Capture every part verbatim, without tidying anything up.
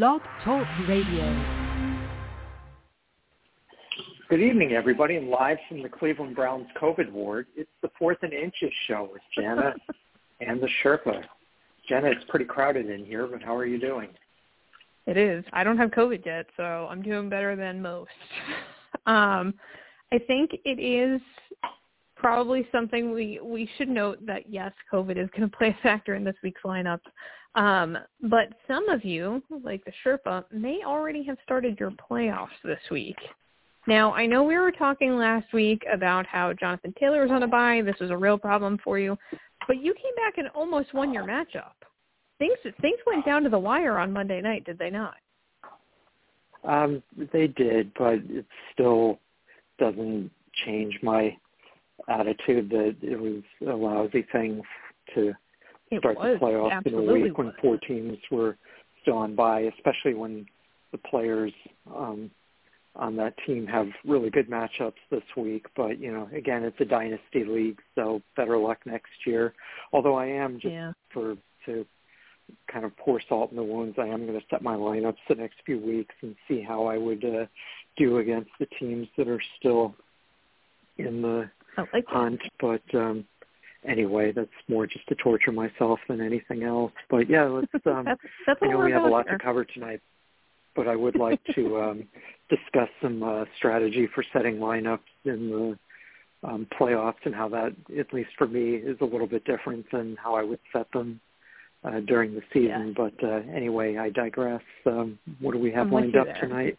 Blog Talk Radio. Good evening, everybody, and live from the Cleveland Browns COVID ward, it's the Fourth and Inches show with Jana and the Sherpa. Jana, it's pretty crowded in here, but how are you doing? It is. I don't have COVID yet, so I'm doing better than most. um, I think it is probably something we, we should note that, yes, COVID is going to play a factor in this week's lineup. Um, but some of you, like the Sherpa, may already have started your playoffs this week. Now, I know we were talking last week about how Jonathan Taylor was on a bye. This was a real problem for you. But you came back and almost won your matchup. Things things went down to the wire on Monday night, did they not? Um, they did, but it still doesn't change my attitude that it was a lousy thing to – start the playoffs in a week when four teams were still on bye, especially when the players um, on that team have really good matchups this week. But, you know, again, it's a dynasty league, so better luck next year. Although I am, just yeah. for to kind of pour salt in the wounds, I am going to set my lineups the next few weeks and see how I would uh, do against the teams that are still in the like hunt. That. But, um anyway, that's more just to torture myself than anything else. But, yeah, let's. Um, that's, that's I know we have a lot there. to cover tonight, but I would like to um, discuss some uh, strategy for setting lineups in the um, playoffs and how that, at least for me, is a little bit different than how I would set them uh, during the season. Yeah. But, uh, anyway, I digress. Um, what do we have I'm lined up there. tonight?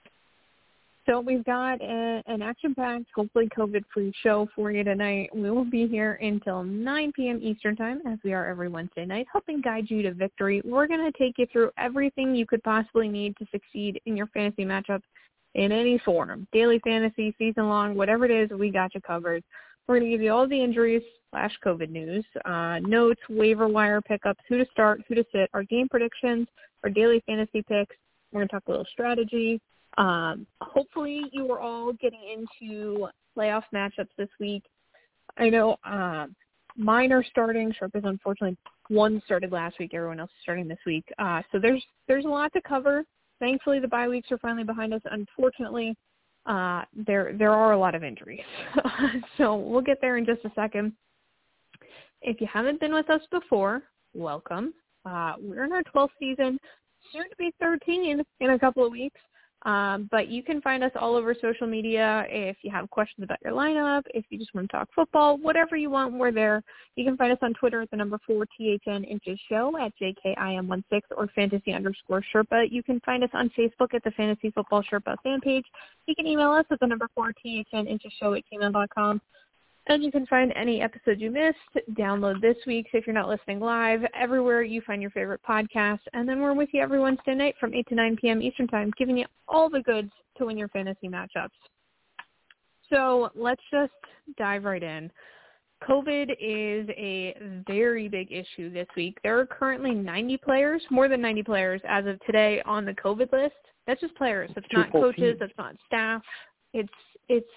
So we've got a, an action-packed, hopefully COVID-free show for you tonight. We will be here until nine p.m. Eastern Time, as we are every Wednesday night, helping guide you to victory. We're going to take you through everything you could possibly need to succeed in your fantasy matchup in any form. Daily fantasy, season-long, whatever it is, we got you covered. We're going to give you all the injuries slash COVID news, uh, notes, waiver wire pickups, who to start, who to sit, our game predictions, our daily fantasy picks. We're going to talk a little strategy. Um, hopefully you were all getting into playoff matchups this week. I know uh, mine are starting. Sherpa's unfortunately one started last week. Everyone else is starting this week. Uh, so there's there's a lot to cover. Thankfully, the bye weeks are finally behind us. Unfortunately, uh, there there are a lot of injuries. So we'll get there in just a second. If you haven't been with us before, welcome. Uh, we're in our twelfth season, soon to be thirteen in a couple of weeks. Um, but you can find us all over social media. If you have questions about your lineup, if you just want to talk football, whatever you want, we're there. You can find us on Twitter at the number four T H N Inches Show, at J K I M one six, or fantasy underscore Sherpa. You can find us on Facebook at the Fantasy Football Sherpa fan page. You can email us at the number four T H N Inches Show at gmail dot com. And you can find any episode you missed, download this week's if you're not listening live, everywhere you find your favorite podcast. And then we're with you every Wednesday night from eight to nine p.m. Eastern Time, giving you all the goods to win your fantasy matchups. So let's just dive right in. COVID is a very big issue this week. There are currently ninety players, more than ninety players as of today on the COVID list. That's just players. That's not coaches. That's not staff. It's it's.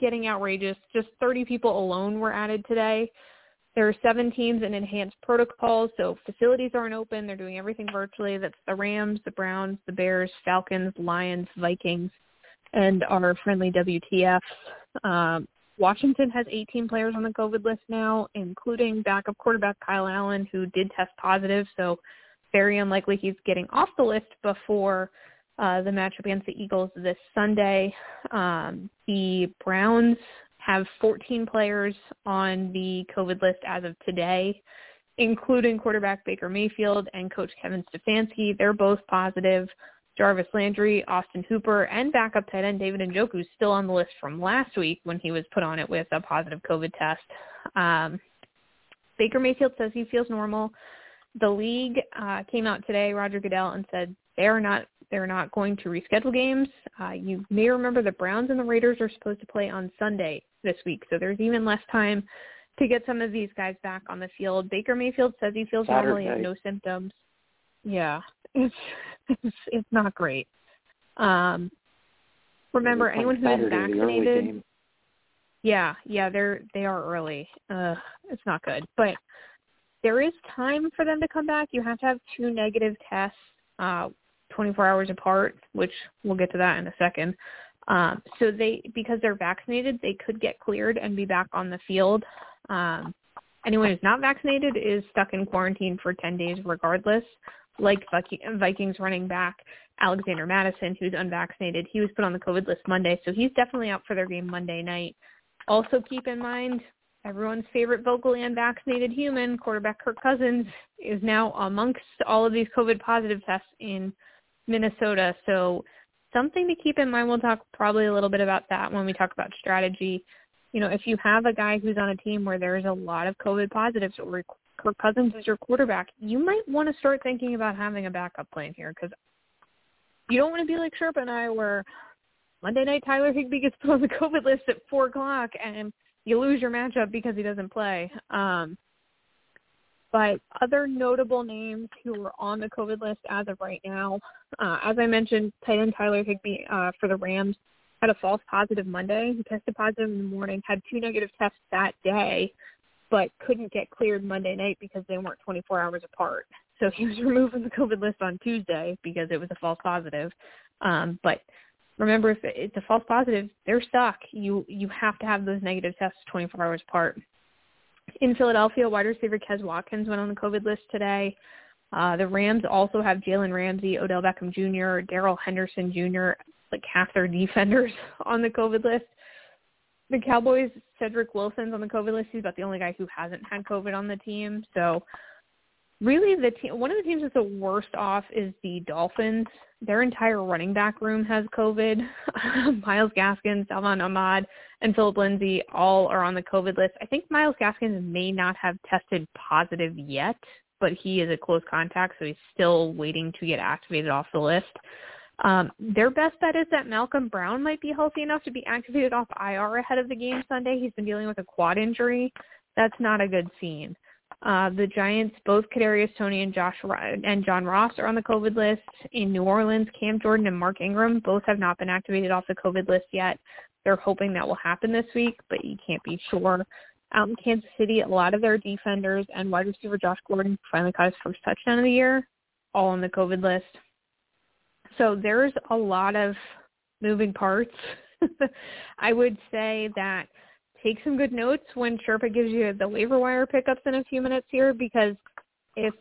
getting outrageous. Just thirty people alone were added today. There are seven teams in enhanced protocols, so facilities aren't open. They're doing everything virtually. That's the Rams, the Browns, the Bears, Falcons, Lions, Vikings, and our friendly W T Fs. Um, Washington has eighteen players on the COVID list now, including backup quarterback Kyle Allen, who did test positive, so very unlikely he's getting off the list before Uh, the matchup against the Eagles this Sunday. Um, the Browns have fourteen players on the COVID list as of today, including quarterback Baker Mayfield and coach Kevin Stefanski. They're both positive. Jarvis Landry, Austin Hooper, and backup tight end David Njoku is still on the list from last week when he was put on it with a positive COVID test. Um, Baker Mayfield says he feels normal. The league uh, came out today, Roger Goodell, and said they're not They're not going to reschedule games. Uh, you may remember the Browns and the Raiders are supposed to play on Sunday this week, so there's even less time to get some of these guys back on the field. Baker Mayfield says he feels normal, he has no symptoms. Yeah, it's it's, it's not great. Um, remember, anyone who is vaccinated, yeah, yeah, they're they are early. Uh, it's not good, but there is time for them to come back. You have to have two negative tests. Uh, twenty-four hours apart, which we'll get to that in a second. Um, so they, because they're vaccinated, they could get cleared and be back on the field. Um, anyone who's not vaccinated is stuck in quarantine for ten days regardless, like Vikings running back Alexander Mattison, who's unvaccinated. He was put on the COVID list Monday, so he's definitely out for their game Monday night. Also keep in mind, everyone's favorite vocally unvaccinated human, quarterback Kirk Cousins, is now amongst all of these COVID positive tests in Minnesota. So something to keep in mind. We'll talk probably a little bit about that when we talk about strategy. You know, if you have a guy who's on a team where there's a lot of COVID positives or Kirk Cousins is your quarterback, you might want to start thinking about having a backup plan here, because you don't want to be like Sherpa and I where Monday night Tyler Higbee gets put on the COVID list at four o'clock and you lose your matchup because he doesn't play. Um, but other notable names who are on the COVID list as of right now, uh, as I mentioned, tight end Tyler Higbee uh, for the Rams had a false positive Monday. He tested positive in the morning, had two negative tests that day, but couldn't get cleared Monday night because they weren't twenty-four hours apart. So he was removed from the COVID list on Tuesday because it was a false positive. Um, but remember, if it's a false positive, they're stuck. You you have to have those negative tests twenty-four hours apart. In Philadelphia, wide receiver Kez Watkins went on the COVID list today. Uh, the Rams also have Jalen Ramsey, Odell Beckham Junior, Darrell Henderson Junior, like half their defenders on the COVID list. The Cowboys, Cedric Wilson's on the COVID list. He's about the only guy who hasn't had COVID on the team. So really, the te- one of the teams that's the worst off is the Dolphins. Their entire running back room has COVID. Myles Gaskin, Salvon Ahmed, and Philip Lindsay all are on the COVID list. I think Myles Gaskin may not have tested positive yet, but he is a close contact, so he's still waiting to get activated off the list. Um, their best bet is that Malcolm Brown might be healthy enough to be activated off I R ahead of the game Sunday. He's been dealing with a quad injury. That's not a good scene. Uh, the Giants, both Kadarius Toney and Josh and John Ross are on the COVID list. In New Orleans, Cam Jordan and Mark Ingram both have not been activated off the COVID list yet. They're hoping that will happen this week, but you can't be sure. Out in Kansas City, a lot of their defenders and wide receiver Josh Gordon finally caught his first touchdown of the year, all on the COVID list. So there's a lot of moving parts. I would say that take some good notes when Sherpa gives you the waiver wire pickups in a few minutes here, because if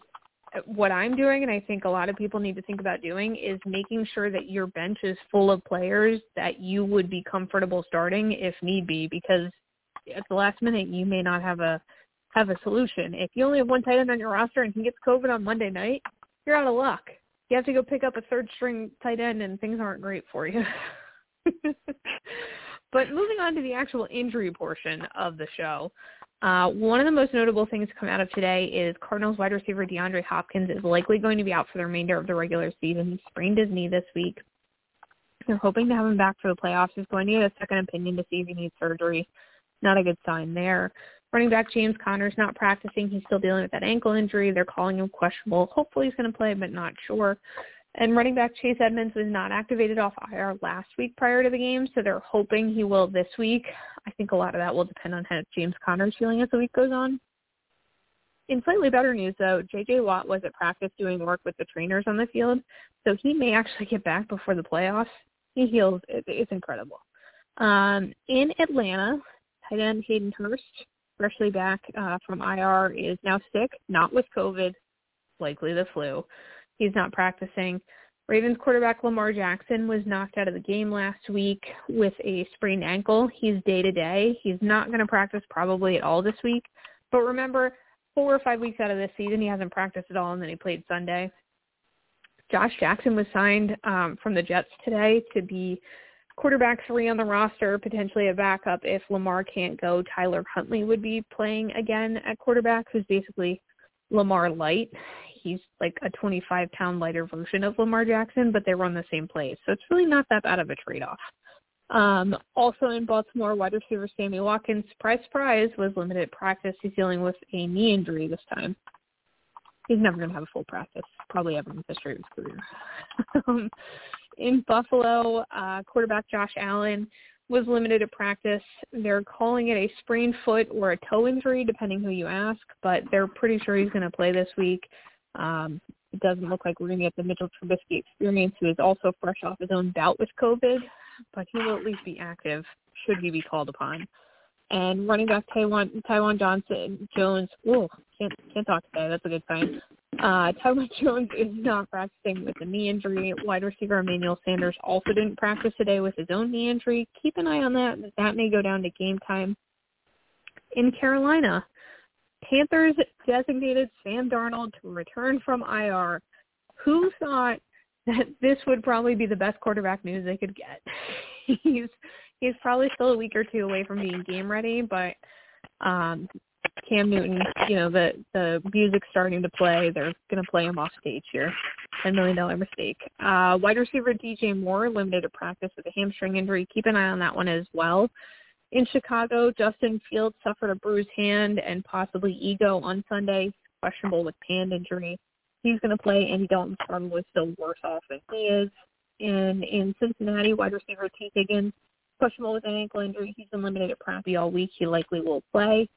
what I'm doing, and I think a lot of people need to think about doing, is making sure that your bench is full of players that you would be comfortable starting if need be, because at the last minute you may not have a have a solution. If you only have one tight end on your roster and he gets COVID on Monday night, you're out of luck. You have to go pick up a third-string tight end, and things aren't great for you. But moving on to the actual injury portion of the show, uh, one of the most notable things to come out of today is Cardinals wide receiver DeAndre Hopkins is likely going to be out for the remainder of the regular season. He sprained his knee this week. They're hoping to have him back for the playoffs. He's going to get a second opinion to see if he needs surgery. Not a good sign there. Running back James Conner's not practicing. He's still dealing with that ankle injury. They're calling him questionable. Hopefully he's going to play, but not sure. And running back Chase Edmonds was not activated off I R last week prior to the game, so they're hoping he will this week. I think a lot of that will depend on how James Conner's feeling as the week goes on. In slightly better news, though, J J. Watt was at practice doing work with the trainers on the field, so he may actually get back before the playoffs. He heals. It's incredible. Um, in Atlanta, tight end Hayden Hurst, freshly back uh, from I R, is now sick, not with COVID, likely the flu. He's not practicing. Ravens quarterback Lamar Jackson was knocked out of the game last week with a sprained ankle. He's day-to-day. He's not going to practice probably at all this week. But remember, four or five weeks out of this season, he hasn't practiced at all, and then he played Sunday. Josh Jackson was signed um, from the Jets today to be quarterback three on the roster, potentially a backup if Lamar can't go. Tyler Huntley would be playing again at quarterback, who's basically Lamar light. He's like a twenty-five pound lighter version of Lamar Jackson, but they run the same plays. So it's really not that bad of a trade-off. Um, also in Baltimore, wide receiver Sammy Watkins, surprise, surprise, was limited practice. He's dealing with a knee injury this time. He's never going to have a full practice, probably ever in the history of his career. um, in Buffalo, uh, quarterback Josh Allen was limited to practice. They're calling it a sprained foot or a toe injury, depending who you ask, but they're pretty sure he's going to play this week. Um, it doesn't look like we're going to get the Mitchell Trubisky experience, who is also fresh off his own bout with COVID, but he will at least be active should he be called upon. And running back Tywan, Tywan Johnson, Jones, oh, can't can't talk today. That's a good sign. Uh, Tywan Jones is not practicing with a knee injury. Wide receiver Emmanuel Sanders also didn't practice today with his own knee injury. Keep an eye on that. That may go down to game time. In Carolina, Panthers designated Sam Darnold to return from I R. Who thought that this would probably be the best quarterback news they could get? he's he's probably still a week or two away from being game ready, but um, Cam Newton, you know, the, the music's starting to play. They're going to play him off stage here. ten million dollars mistake. Uh, wide receiver D J Moore limited to practice with a hamstring injury. Keep an eye on that one as well. In Chicago, Justin Fields suffered a bruised hand and possibly ego on Sunday, questionable with hand injury. He's going to play, and Dalton Starbull is still worse off than he is. And in Cincinnati, wide receiver T Higgins, questionable with an ankle injury. He's been limited at practice all week. He likely will play.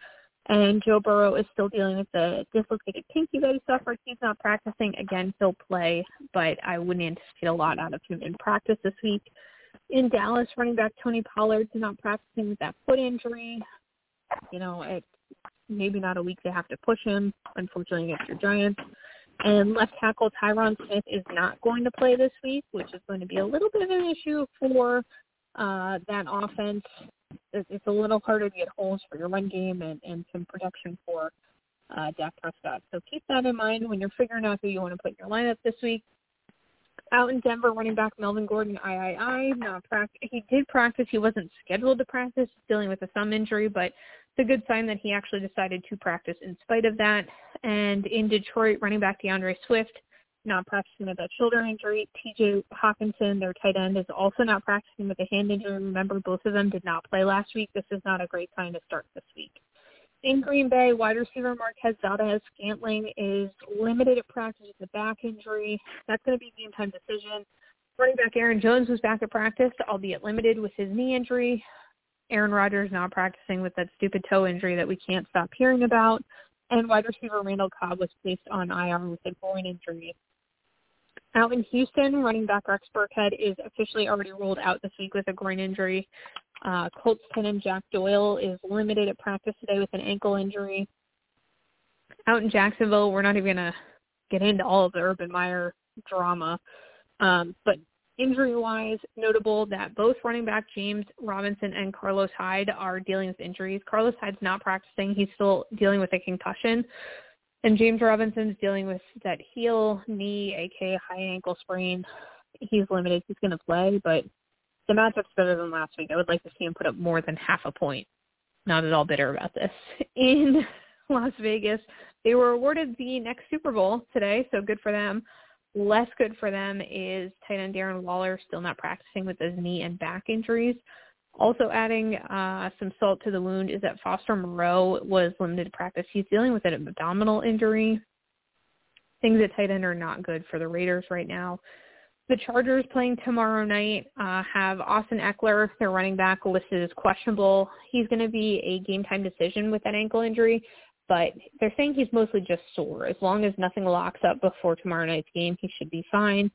And Joe Burrow is still dealing with the dislocated pinky that he suffered. He's not practicing. Again, he'll play, but I wouldn't anticipate a lot out of him in practice this week. In Dallas, running back Tony Pollard is not practicing with that foot injury. You know, it's maybe not a week they have to push him, unfortunately, against your Giants. And left tackle Tyron Smith is not going to play this week, which is going to be a little bit of an issue for uh, that offense. It's a little harder to get holes for your run game and, and some protection for uh, Dak Prescott. So keep that in mind when you're figuring out who you want to put in your lineup this week. Out in Denver, running back Melvin Gordon, I I I, not practice. He did practice. He wasn't scheduled to practice, dealing with a thumb injury, but it's a good sign that he actually decided to practice in spite of that. And in Detroit, running back D'Andre Swift, not practicing with that shoulder injury. T J Hawkinson, their tight end, is also not practicing with a hand injury. Remember, both of them did not play last week. This is not a great sign to start this week. In Green Bay, wide receiver Marquez Valdes-Scantling is limited at practice with a back injury. That's going to be a game-time decision. Running back Aaron Jones was back at practice, albeit limited with his knee injury. Aaron Rodgers not practicing with that stupid toe injury that we can't stop hearing about. And wide receiver Randall Cobb was placed on I R with a groin injury. Out in Houston, running back Rex Burkhead is officially already ruled out this week with a groin injury. Uh, Colts tight end Jack Doyle is limited at practice today with an ankle injury. Out in Jacksonville, we're not even going to get into all of the Urban Meyer drama. Um, but injury-wise, notable that both running back James Robinson and Carlos Hyde are dealing with injuries. Carlos Hyde's not practicing. He's still dealing with a concussion. And James Robinson's dealing with that heel, knee, a k a high ankle sprain. He's limited. He's going to play, but the matchup's better than last week. I would like to see him put up more than half a point. Not at all bitter about this. In Las Vegas, they were awarded the next Super Bowl today, so good for them. Less good for them is tight end Darren Waller, still not practicing with his knee and back injuries. Also adding uh, some salt to the wound is that Foster Moreau was limited to practice. He's dealing with an abdominal injury. Things at tight end are not good for the Raiders right now. The Chargers playing tomorrow night uh, have Austin Ekeler, their running back, listed as questionable. He's going to be a game-time decision with that ankle injury, but they're saying he's mostly just sore. As long as nothing locks up before tomorrow night's game, he should be fine.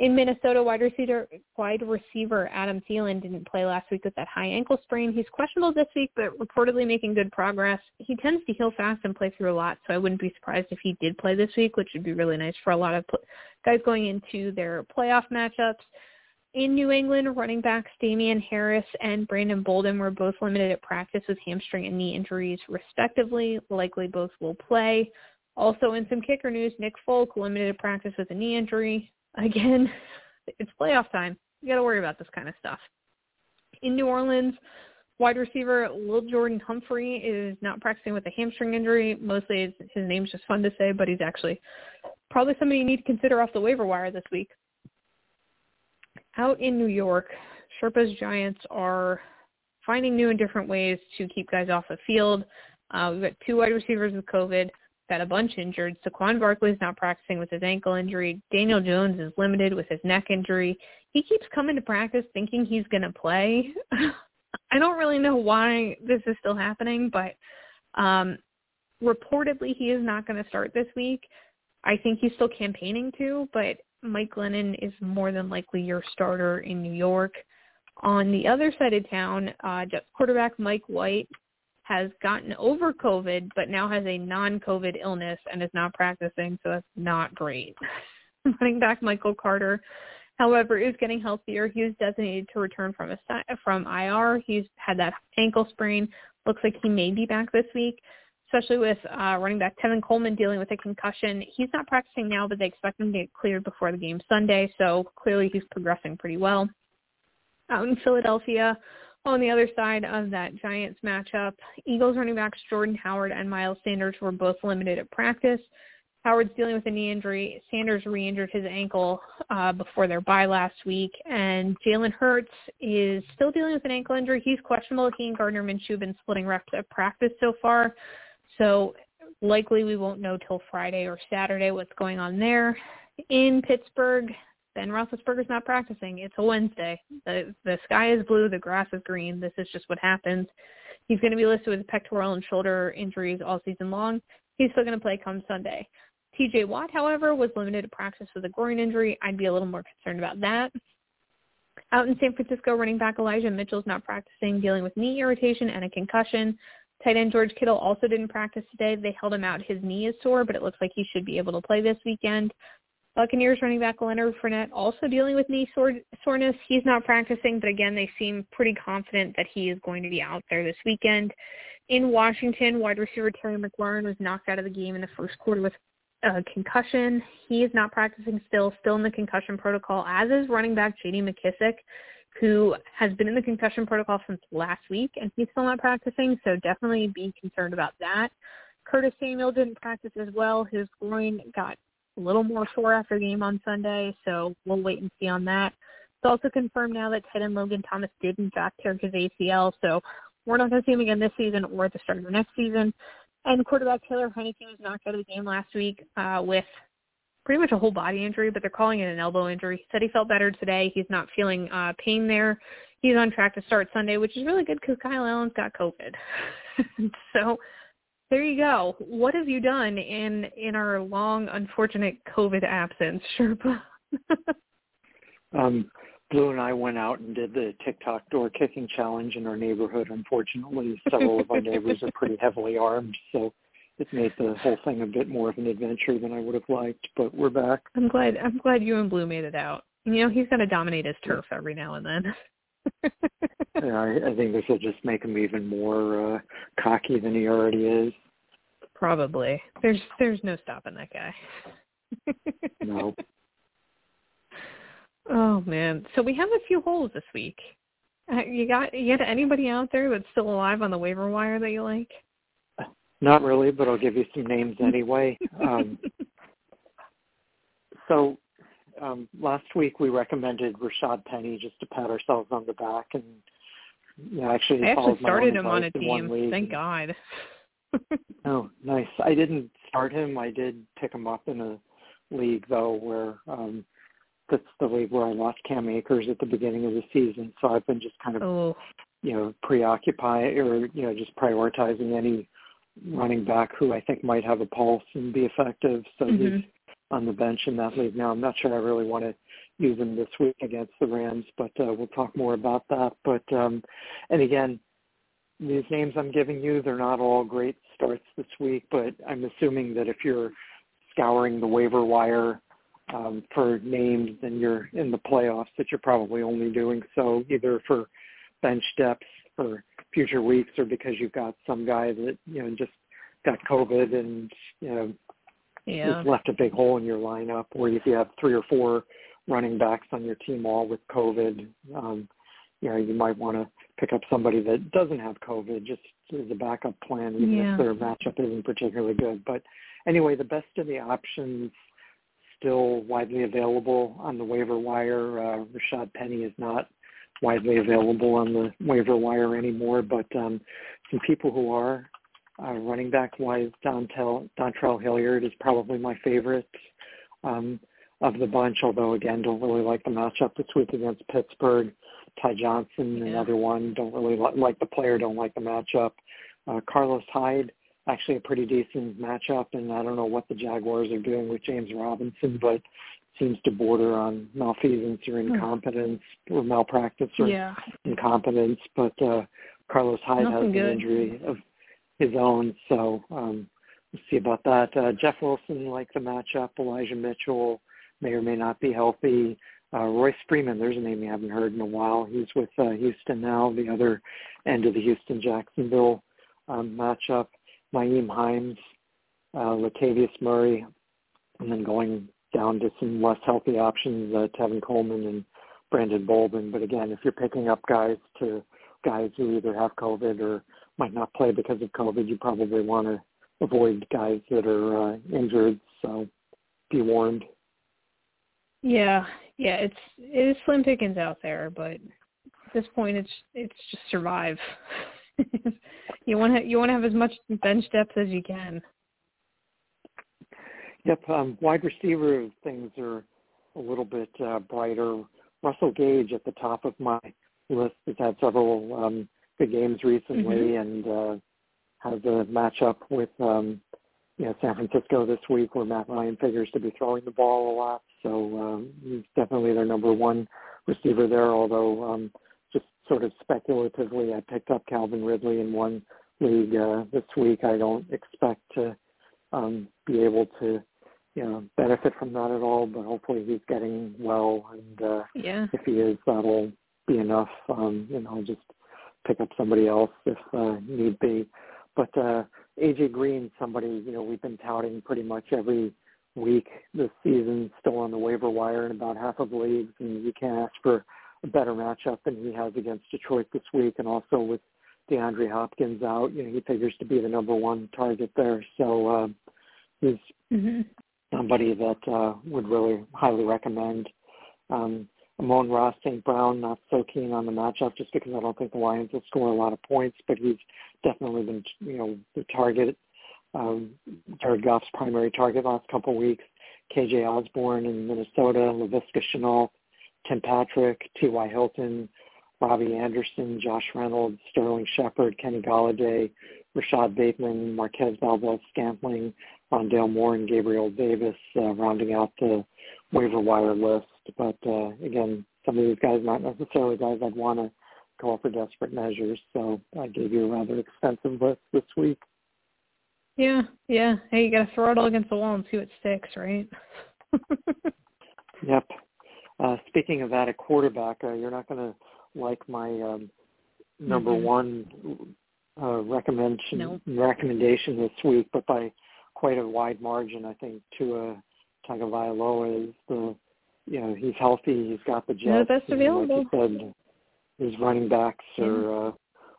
In Minnesota, wide receiver, wide receiver Adam Thielen didn't play last week with that high ankle sprain. He's questionable this week, but reportedly making good progress. He tends to heal fast and play through a lot, so I wouldn't be surprised if he did play this week, which would be really nice for a lot of guys going into their playoff matchups. In New England, running backs Damian Harris and Brandon Bolden were both limited at practice with hamstring and knee injuries, respectively. Likely both will play. Also in some kicker news, Nick Folk limited at practice with a knee injury. Again, it's playoff time. You got to worry about this kind of stuff. In New Orleans, wide receiver Lil Jordan Humphrey is not practicing with a hamstring injury. Mostly his name's just fun to say, but he's actually probably somebody you need to consider off the waiver wire this week. Out in New York, Sherpa's Giants are finding new and different ways to keep guys off the field. Uh, we've got two wide receivers with COVID. Got a bunch injured. Saquon Barkley's not practicing with his ankle injury. Daniel Jones is limited with his neck injury. He keeps coming to practice thinking he's going to play. I don't really know why this is still happening, but um, reportedly he is not going to start this week. I think he's still campaigning too, but Mike Glennon is more than likely your starter in New York. On the other side of town, uh, Jets quarterback Mike White has gotten over COVID, but now has a non-COVID illness and is not practicing, so that's not great. Running back Michael Carter, however, is getting healthier. He was designated to return from a, from I R. He's had that ankle sprain. Looks like he may be back this week, especially with uh, running back Tevin Coleman dealing with a concussion. He's not practicing now, but they expect him to get cleared before the game Sunday, so clearly he's progressing pretty well. Out in Philadelphia, on the other side of that Giants matchup, Eagles running backs Jordan Howard and Myles Sanders were both limited at practice. Howard's dealing with a knee injury. Sanders re-injured his ankle uh, before their bye last week. And Jalen Hurts is still dealing with an ankle injury. He's questionable. He and Gardner Minshew have been splitting reps at practice so far. So likely we won't know till Friday or Saturday what's going on there. In Pittsburgh, Ben Roethlisberger's not practicing. It's a Wednesday. The, the sky is blue. The grass is green. This is just what happens. He's going to be listed with pectoral and shoulder injuries all season long. He's still going to play come Sunday. T J Watt, however, was limited to practice with a groin injury. I'd be a little more concerned about that. Out in San Francisco, running back Elijah Mitchell's not practicing, dealing with knee irritation and a concussion. Tight end George Kittle also didn't practice today. They held him out. His knee is sore, but it looks like he should be able to play this weekend. Buccaneers running back Leonard Fournette also dealing with knee sore- soreness. He's not practicing, but again, they seem pretty confident that he is going to be out there this weekend. In Washington, wide receiver Terry McLaurin was knocked out of the game in the first quarter with a concussion. He is not practicing still, still in the concussion protocol, as is running back J D McKissic, who has been in the concussion protocol since last week, and he's still not practicing, so definitely be concerned about that. Curtis Samuel didn't practice as well. His groin got a little more sore after the game on Sunday, so we'll wait and see on that. It's also confirmed now that tight end Logan Thomas did in fact tear his A C L, so we're not going to see him again this season or at the start of the next season. And quarterback Taylor Heineke was knocked out of the game last week uh, with pretty much a whole body injury, but they're calling it an elbow injury. He said he felt better today. He's not feeling uh, pain there. He's on track to start Sunday, which is really good because Kyle Allen's got COVID. So there you go. What have you done in, in our long, unfortunate COVID absence, Sherpa? um, Blue and I went out and did the TikTok door kicking challenge in our neighborhood. Unfortunately, several of our neighbors are pretty heavily armed, so it made the whole thing a bit more of an adventure than I would have liked, but we're back. I'm glad I'm glad you and Blue made it out. You know, he's going to dominate his turf every now and then. yeah, I, I think this will just make him even more uh, cocky than he already is. Probably. There's there's no stopping that guy. No. Oh, man. So we have a few holes this week. Uh, you got you got anybody out there that's still alive on the waiver wire that you like? Not really, but I'll give you some names anyway. um, so um, last week we recommended Rashad Penny just to pat ourselves on the back. And you know, actually I actually started him on a team. Thank God. Oh, nice. I didn't start him. I did pick him up in a league, though, where um, – that's the league where I lost Cam Akers at the beginning of the season. So I've been just kind of, oh. you know, preoccupied or, you know, just prioritizing any running back who I think might have a pulse and be effective. So mm-hmm. he's on the bench in that league now. I'm not sure I really want to use him this week against the Rams, but uh, we'll talk more about that. But, um, and again, these names I'm giving you, they're not all great starts this week, but I'm assuming that if you're scouring the waiver wire Um, for names and you're in the playoffs, that you're probably only doing so either for bench depth for future weeks or because you've got some guy that, you know, just got COVID and, you know, yeah. has left a big hole in your lineup, or if you have three or four running backs on your team all with COVID, um, you know, you might want to pick up somebody that doesn't have COVID just as a backup plan, even yeah. if their matchup isn't particularly good. But anyway, the best of the options still widely available on the waiver wire. Uh, Rashad Penny is not widely available on the waiver wire anymore, but um, some people who are uh, running back-wise, Dontrell, Dontrell Hilliard is probably my favorite um, of the bunch, although, again, don't really like the matchup this week against Pittsburgh. Ty Johnson, yeah. another one, don't really li- like the player, don't like the matchup. Uh, Carlos Hyde actually a pretty decent matchup, and I don't know what the Jaguars are doing with James Robinson, but seems to border on malfeasance or incompetence or malpractice or yeah. incompetence. But uh, Carlos Hyde Nothing has good. an injury of his own, so um, we'll see about that. Uh, Jeff Wilson, like the matchup. Elijah Mitchell may or may not be healthy. Uh, Royce Freeman, there's a name you haven't heard in a while. He's with uh, Houston now, the other end of the Houston-Jacksonville um, matchup. Naeem Himes, uh, Latavius Murray, and then going down to some less healthy options, uh, Tevin Coleman and Brandon Bolden. But again, if you're picking up guys to guys who either have COVID or might not play because of COVID, you probably want to avoid guys that are uh, injured. So be warned. Yeah, yeah, it's it is slim pickings out there, but at this point, it's it's just survive. You want to you want to have as much bench depth as you can. Yep, um, wide receiver things are a little bit uh, brighter. Russell Gage at the top of my list has had several um, good games recently, mm-hmm. and uh, has a matchup with um, you know San Francisco this week, where Matt Ryan figures to be throwing the ball a lot. So um, he's definitely their number one receiver there. Although um, just sort of speculatively, I picked up Calvin Ridley in one league uh, this week. I don't expect to um, be able to. You know, benefit from that at all, but hopefully he's getting well, and uh, yeah. if he is, that'll be enough. Um, you know, just pick up somebody else if uh, need be. But uh, A J Green, somebody you know we've been touting pretty much every week this season, still on the waiver wire in about half of the leagues, and you can't ask for a better matchup than he has against Detroit this week, and also with DeAndre Hopkins out, you know, he figures to be the number one target there. So uh, he's. Mm-hmm. somebody that uh, would really highly recommend. Um, Amon Ross Saint Brown, not so keen on the matchup just because I don't think the Lions will score a lot of points, but he's definitely been, you know, the target, um, Jared Goff's primary target last couple of weeks. K J Osborne in Minnesota, Laviska Shenault, Tim Patrick, T Y Hilton, Robbie Anderson, Josh Reynolds, Sterling Shepard, Kenny Golladay, Rashad Bateman, Marquez Valdes-Scantling, Rondale Moore, and Gabriel Davis uh, rounding out the waiver wire list. But, uh, again, some of these guys not necessarily guys I'd want to go for desperate measures. So I gave you a rather extensive list this week. Yeah, yeah. Hey, you got to throw it all against the wall and see what sticks, right? Yep. Uh, speaking of that, at quarterback, uh, you're not going to like my um, number mm-hmm. one uh, recommendation, nope. recommendation this week, but by quite a wide margin, I think, Tua Tagovailoa is the, you know, he's healthy, he's got the Jets. No, that's available. Like you said, his running backs yeah. are uh,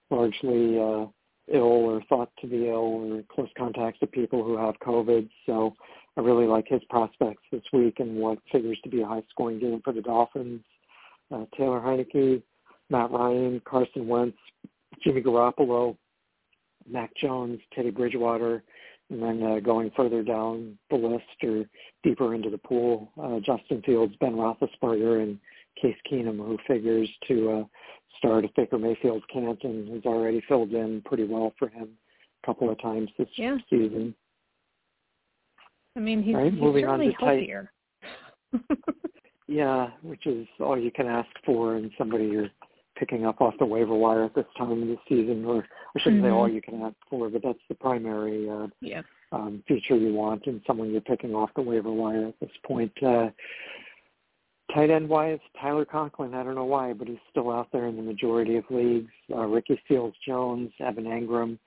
largely uh, ill or thought to be ill or close contacts of people who have COVID. So I really like his prospects this week and what figures to be a high-scoring game for the Dolphins. Uh, Taylor Heineke, Matt Ryan, Carson Wentz, Jimmy Garoppolo, Mac Jones, Teddy Bridgewater, and then uh, going further down the list or deeper into the pool, uh, Justin Fields, Ben Roethlisberger, and Case Keenum, who figures to uh, start if Baker Mayfield can't and has already filled in pretty well for him a couple of times this yeah. season. I mean, he's, right? he's Moving certainly on to healthier. Tight, yeah, which is all you can ask for in somebody you're picking up off the waiver wire at this time of the season, or I shouldn't mm-hmm. say all you can ask for, but that's the primary uh, yeah. um, feature you want in someone you're picking off the waiver wire at this point. Uh, tight end-wise, Tyler Conklin, I don't know why, but he's still out there in the majority of leagues. Uh, Ricky Seals-Jones, Evan Engram,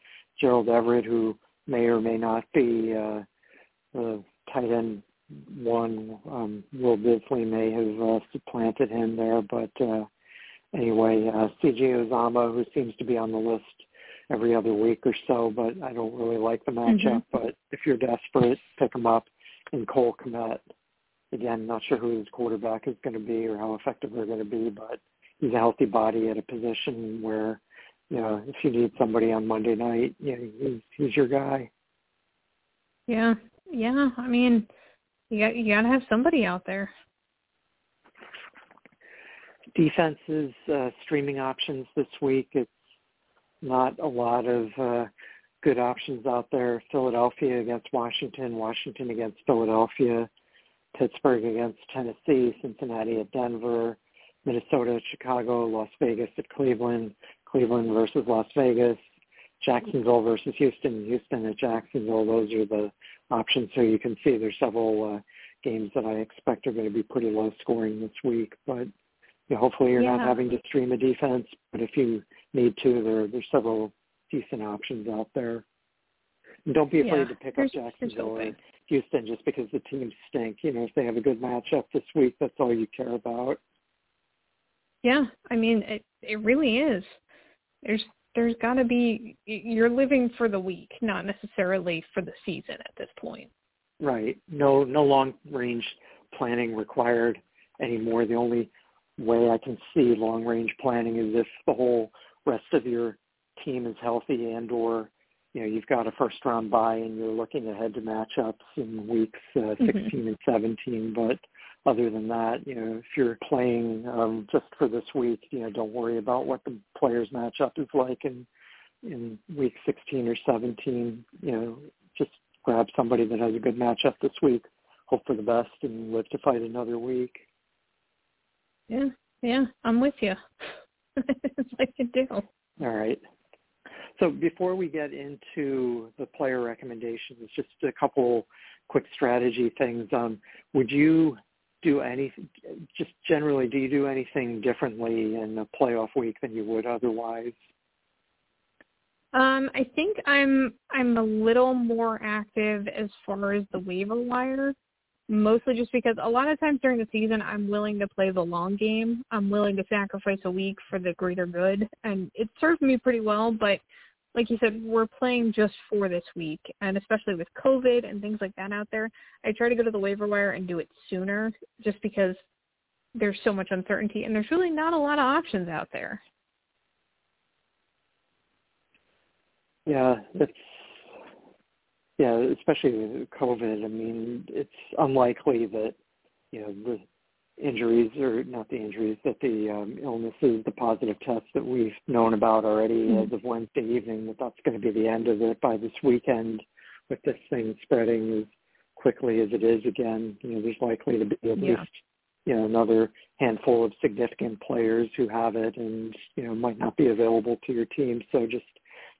Gerald Everett, who may or may not be uh, the tight end one. Um, Will Disley may have uh, supplanted him there, but... Uh, Anyway, uh, C J Uzomah, who seems to be on the list every other week or so, but I don't really like the matchup. Mm-hmm. But if you're desperate, pick him up. And Cole Kmet, again, not sure who his quarterback is going to be or how effective they're going to be, but he's a healthy body at a position where, you know, if you need somebody on Monday night, you know, he's, he's your guy. Yeah, yeah. I mean, you got you got to have somebody out there. Defenses, uh, streaming options this week. It's not a lot of uh, good options out there. Philadelphia against Washington, Washington against Philadelphia, Pittsburgh against Tennessee, Cincinnati at Denver, Minnesota at Chicago, Las Vegas at Cleveland, Cleveland versus Las Vegas, Jacksonville versus Houston, Houston at Jacksonville. Those are the options. So you can see there's several uh, games that I expect are going to be pretty low scoring this week. But you know, hopefully you're yeah. not having to stream a defense. But if you need to, there there's several decent options out there. And don't be afraid yeah. to pick there's, up Jacksonville or Houston just because the teams stink. You know, if they have a good matchup this week, that's all you care about. Yeah, I mean, it, it really is. There's there's got to be, you're living for the week, not necessarily for the season at this point. Right. No no long-range planning required anymore. The only way I can see long-range planning is if the whole rest of your team is healthy and or, you know, you've got a first-round bye and you're looking ahead to matchups in weeks uh, sixteen mm-hmm. and seventeen. But other than that, you know, if you're playing um, just for this week, you know, don't worry about what the players' matchup is like in in week sixteen or seventeen. You know, just grab somebody that has a good matchup this week, hope for the best, and live to fight another week. Yeah, yeah, I'm with you. It's like you do. All right. So before we get into the player recommendations, just a couple quick strategy things. Um, would you do anything, just generally, do you do anything differently in a playoff week than you would otherwise? Um, I think I'm I'm a little more active as far as the waiver wire, mostly just because a lot of times during the season I'm willing to play the long game. I'm willing to sacrifice a week for the greater good, and it served me pretty well, but like you said, we're playing just for this week, and especially with COVID and things like that out there, I try to go to the waiver wire and do it sooner just because there's so much uncertainty, and there's really not a lot of options out there. Yeah, it's, yeah, especially with COVID. I mean, it's unlikely that, you know, the injuries or not the injuries, that the um, illnesses, the positive tests that we've known about already mm-hmm. as of Wednesday evening, that that's going to be the end of it by this weekend with this thing spreading as quickly as it is again. You know, there's likely to be at yeah. least, you know, another handful of significant players who have it and, you know, might not be available to your team. So just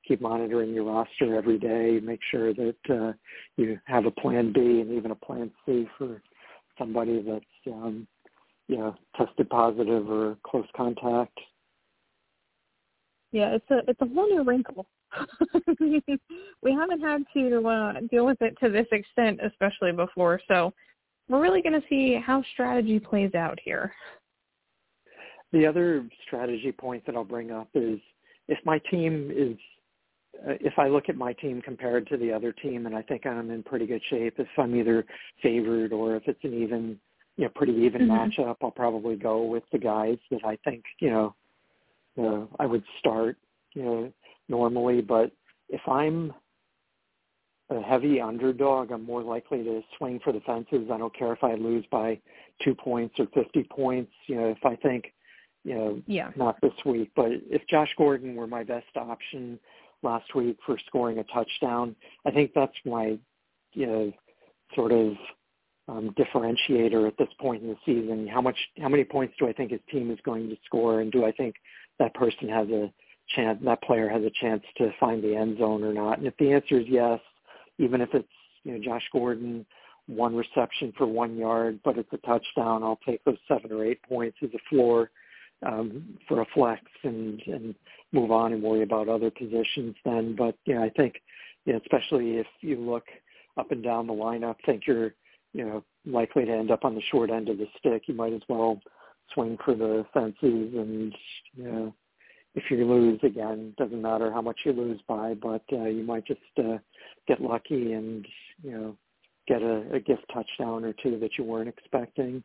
keep monitoring your roster every day. Make sure that uh, you have a plan B and even a plan C for somebody that's, um, you know, tested positive or close contact. Yeah, it's a it's a whole new wrinkle. We haven't had to uh, deal with it to this extent, especially before. So we're really going to see how strategy plays out here. The other strategy point that I'll bring up is if my team is if I look at my team compared to the other team and I think I'm in pretty good shape, if I'm either favored or if it's an even, you know, pretty even mm-hmm. matchup, I'll probably go with the guys that I think, you know, you know, I would start, you know, normally. But if I'm a heavy underdog, I'm more likely to swing for the fences. I don't care if I lose by two points or fifty points. You know, if I think, you know, yeah. not this week, but if Josh Gordon were my best option last week for scoring a touchdown, I think that's my, you know, sort of um, differentiator at this point in the season. How much, how many points do I think his team is going to score, and do I think that person has a chance, that player has a chance to find the end zone or not? And if the answer is yes, even if it's, you know, Josh Gordon, one reception for one yard, but it's a touchdown, I'll take those seven or eight points as a floor Um, for a flex and, and move on and worry about other positions then. But, you know, I think, you know, especially if you look up and down the lineup, think you're, you know, likely to end up on the short end of the stick, you might as well swing for the fences. And, you know, if you lose, again, doesn't matter how much you lose by, but uh, you might just uh, get lucky and, you know, get a, a gift touchdown or two that you weren't expecting.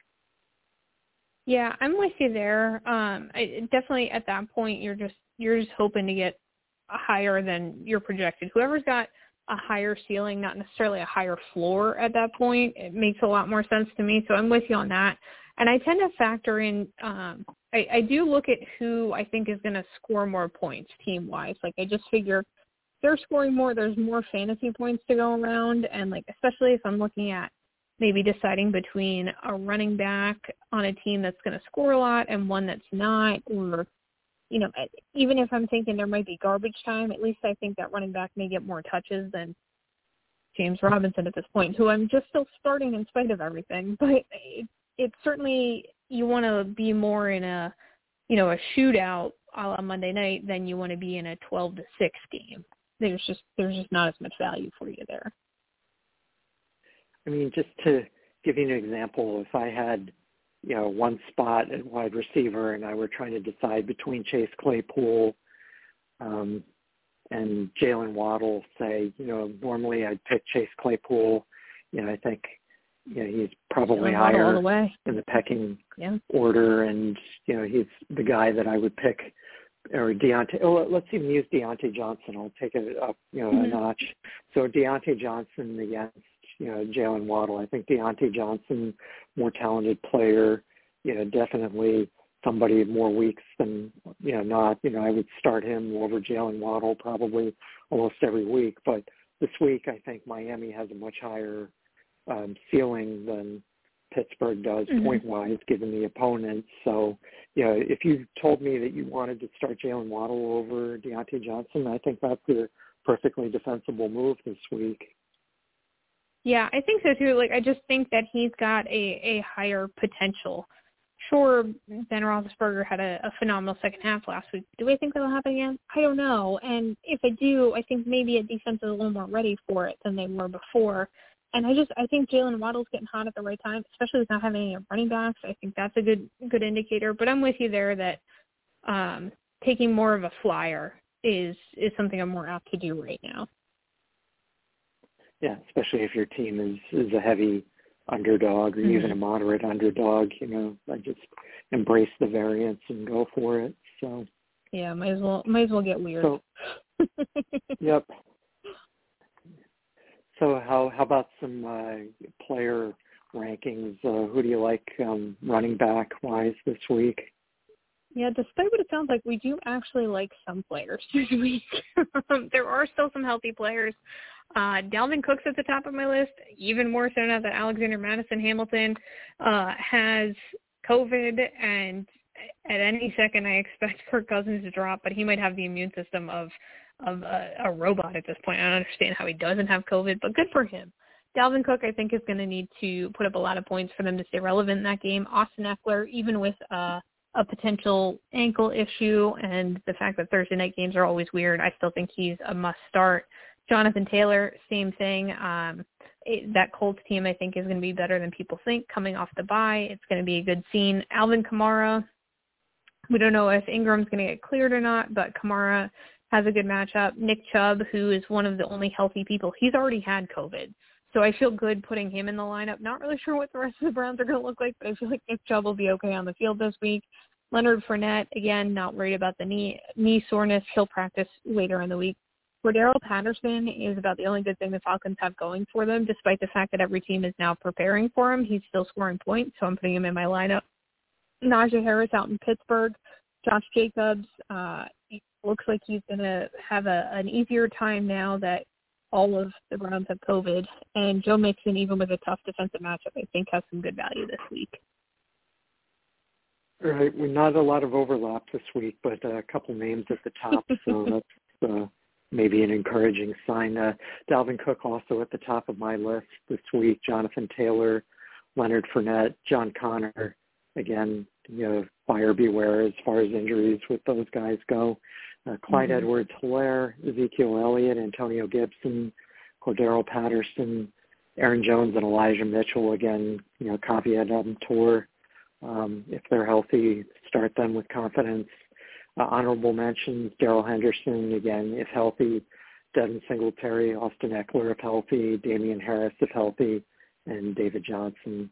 Yeah, I'm with you there. Um, I, definitely at that point, you're just you're just hoping to get higher than you're projected. Whoever's got a higher ceiling, not necessarily a higher floor at that point, it makes a lot more sense to me. So I'm with you on that. And I tend to factor in, um, I, I do look at who I think is going to score more points team-wise. Like I just figure they're scoring more, there's more fantasy points to go around. And, like, especially if I'm looking at maybe deciding between a running back on a team that's going to score a lot and one that's not, or, you know, even if I'm thinking there might be garbage time, at least I think that running back may get more touches than James Robinson at this point, who I'm just still starting in spite of everything. But it's it certainly, you want to be more in a, you know, a shootout a la Monday night than you want to be in a twelve to six game. There's just, there's just not as much value for you there. I mean, just to give you an example, if I had, you know, one spot at wide receiver and I were trying to decide between Chase Claypool um, and Jalen Waddle, say, you know, normally I'd pick Chase Claypool. You know, I think, you know, he's probably Jalen higher all the way. in the pecking yeah. order, and, you know, he's the guy that I would pick. Or Deontay, oh, let's even use Deontay Johnson. I'll take it up, you know, mm-hmm. a notch. So Deontay Johnson against, you know, Jalen Waddle. I think Deontay Johnson, more talented player, you know, definitely somebody more weeks than, you know, not. You know, I would start him over Jalen Waddle probably almost every week. But this week, I think Miami has a much higher um, ceiling than Pittsburgh does mm-hmm. point-wise, given the opponent. So, you know, if you told me that you wanted to start Jalen Waddle over Deontay Johnson, I think that's a perfectly defensible move this week. Yeah, I think so too. Like, I just think that he's got a, a higher potential. Sure, Ben Roethlisberger had a, a phenomenal second half last week. Do I think that'll happen again? I don't know. And if I do, I think maybe a defense is a little more ready for it than they were before. And I just, I think Jalen Waddle's getting hot at the right time, especially with not having any running backs. I think that's a good good indicator. But I'm with you there that um, taking more of a flyer is is something I'm more apt to do right now. Yeah, especially if your team is, is a heavy underdog or mm-hmm. even a moderate underdog. You know, I just embrace the variance and go for it. So yeah, might as well might as well get weird. So, yep. So how how about some uh, player rankings? Uh, who do you like um, running back-wise this week? Yeah, despite what it sounds like, we do actually like some players this week. There are still some healthy players. Uh, Dalvin Cook's at the top of my list, even more so now that Alexander Mattison Hamilton uh, has COVID, and at any second I expect Kirk Cousins to drop, but he might have the immune system of – of a, a robot at this point. I don't understand how he doesn't have COVID, but good for him. Dalvin Cook, I think, is going to need to put up a lot of points for them to stay relevant in that game. Austin Ekeler, even with uh, a potential ankle issue and the fact that Thursday night games are always weird, I still think he's a must-start. Jonathan Taylor, same thing. Um, it, that Colts team, I think, is going to be better than people think. Coming off the bye, it's going to be a good scene. Alvin Kamara, we don't know if Ingram's going to get cleared or not, but Kamara has a good matchup. Nick Chubb, who is one of the only healthy people, he's already had COVID. So I feel good putting him in the lineup. Not really sure what the rest of the Browns are going to look like, but I feel like Nick Chubb will be okay on the field this week. Leonard Fournette, again, not worried about the knee knee soreness. He'll practice later in the week. Cordero Patterson is about the only good thing the Falcons have going for them, despite the fact that every team is now preparing for him. He's still scoring points, so I'm putting him in my lineup. Najee Harris out in Pittsburgh. Josh Jacobs, uh, looks like he's going to have a, an easier time now that all of the Browns have COVID. And Joe Mixon, even with a tough defensive matchup, I think has some good value this week. All right. Well, not a lot of overlap this week, but a couple names at the top. So that's uh, maybe an encouraging sign. Uh, Dalvin Cook also at the top of my list this week. Jonathan Taylor, Leonard Fournette, John Connor. Again, you know, buyer beware as far as injuries with those guys go. Uh, Clyde mm-hmm. Edwards-Hilaire, Ezekiel Elliott, Antonio Gibson, Cordero Patterson, Aaron Jones, and Elijah Mitchell. Again, you know, caveat emptor. Um, if they're healthy, start them with confidence. Uh, honorable mentions, Darrell Henderson, again, if healthy, Devin Singletary, Austin Ekeler, if healthy, Damian Harris, if healthy, and David Johnson.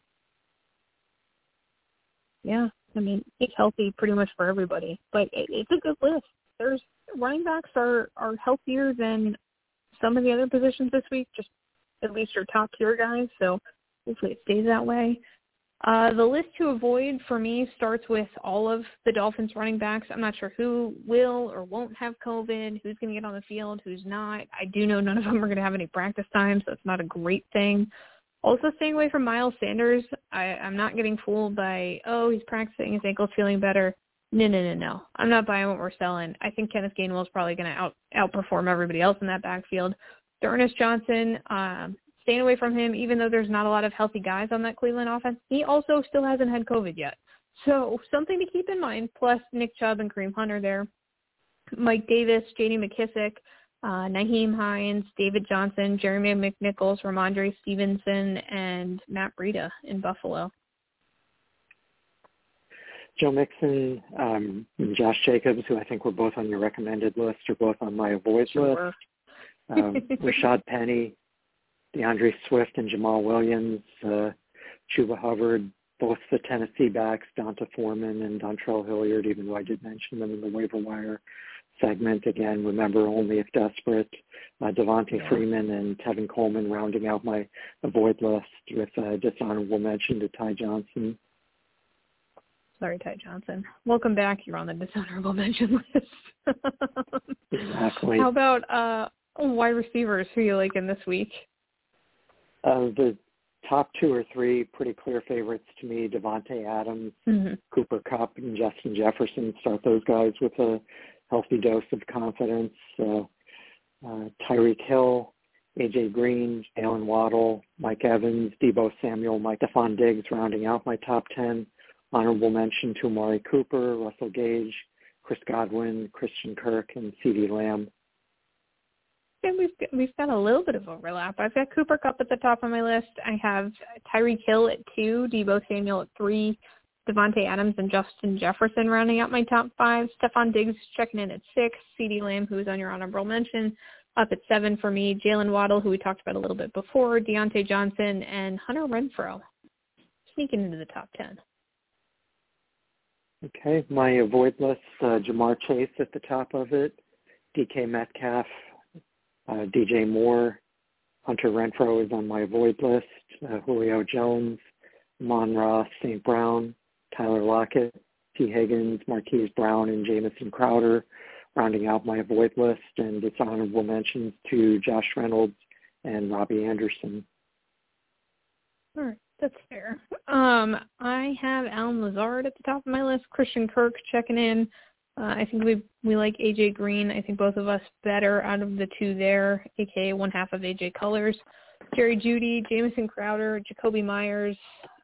Yeah, I mean, it's healthy pretty much for everybody, but it, it's a good list. There's running backs are, are healthier than some of the other positions this week, just at least your top tier guys, so hopefully it stays that way. Uh, the list to avoid for me starts with all of the Dolphins running backs. I'm not sure who will or won't have COVID, who's going to get on the field, who's not. I do know none of them are going to have any practice time, so it's not a great thing. Also staying away from Myles Sanders. I, I'm not getting fooled by, oh, he's practicing, his ankle's feeling better. No, no, no, no. I'm not buying what we're selling. I think Kenneth Gainwell's probably going to out, outperform everybody else in that backfield. D'Ernest Johnson, um, staying away from him, even though there's not a lot of healthy guys on that Cleveland offense. He also still hasn't had COVID yet. So something to keep in mind, plus Nick Chubb and Kareem Hunter there. Mike Davis, J D McKissick, uh, Nyheim Hines, David Johnson, Jeremy McNichols, Ramondre Stevenson, and Matt Breida in Buffalo. Joe Mixon, um, and Josh Jacobs, who I think were both on your recommended list, are both on my avoid sure. list. Um, Rashad Penny, DeAndre Swift and Jamal Williams, uh, Chuba Hubbard, both the Tennessee backs, Donta Foreman and Dontrell Hilliard, even though I did mention them in the waiver wire segment. Again, remember only if desperate. Uh, Devontae yeah. Freeman and Tevin Coleman rounding out my avoid list with a dishonorable mention to Ty Johnson. Sorry, Ty Johnson. Welcome back. You're on the dishonorable mention list. Exactly. How about uh, wide receivers who you like in this week? Uh, the top two or three pretty clear favorites to me, Devontae Adams, mm-hmm. Cooper Kupp, and Justin Jefferson. Start those guys with a healthy dose of confidence. Uh, uh, Tyreek Hill, A J. Green, Jalen Waddle, Mike Evans, Deebo Samuel, Mike Stephon Diggs rounding out my top ten. Honorable mention to Amari Cooper, Russell Gage, Chris Godwin, Christian Kirk, and CeeDee Lamb. And we've got, we've got a little bit of overlap. I've got Cooper Kupp at the top of my list. I have Tyreek Hill at two, Deebo Samuel at three, Devontae Adams and Justin Jefferson rounding out my top five. Stephon Diggs checking in at six. CeeDee Lamb, who is on your honorable mention, up at seven for me. Jalen Waddle, who we talked about a little bit before, Deontay Johnson, and Hunter Renfrow sneaking into the top ten. Okay, my avoid list, uh, Jamar Chase at the top of it, D K Metcalf, Uh, D J Moore, Hunter Renfrow is on my avoid list, uh, Julio Jones, Amon-Ra Saint Brown, Tyler Lockett, T Higgins, Marquise Brown, and Jamison Crowder, rounding out my avoid list, and it's honorable mentions to Josh Reynolds and Robbie Anderson. All right, that's fair. Um, I have Allen Lazard at the top of my list, Christian Kirk checking in. Uh, I think we we like A J. Green. I think both of us better out of the two there, a k a one half of A J. Colors. Jerry Jeudy, Jamison Crowder, Jacoby Myers.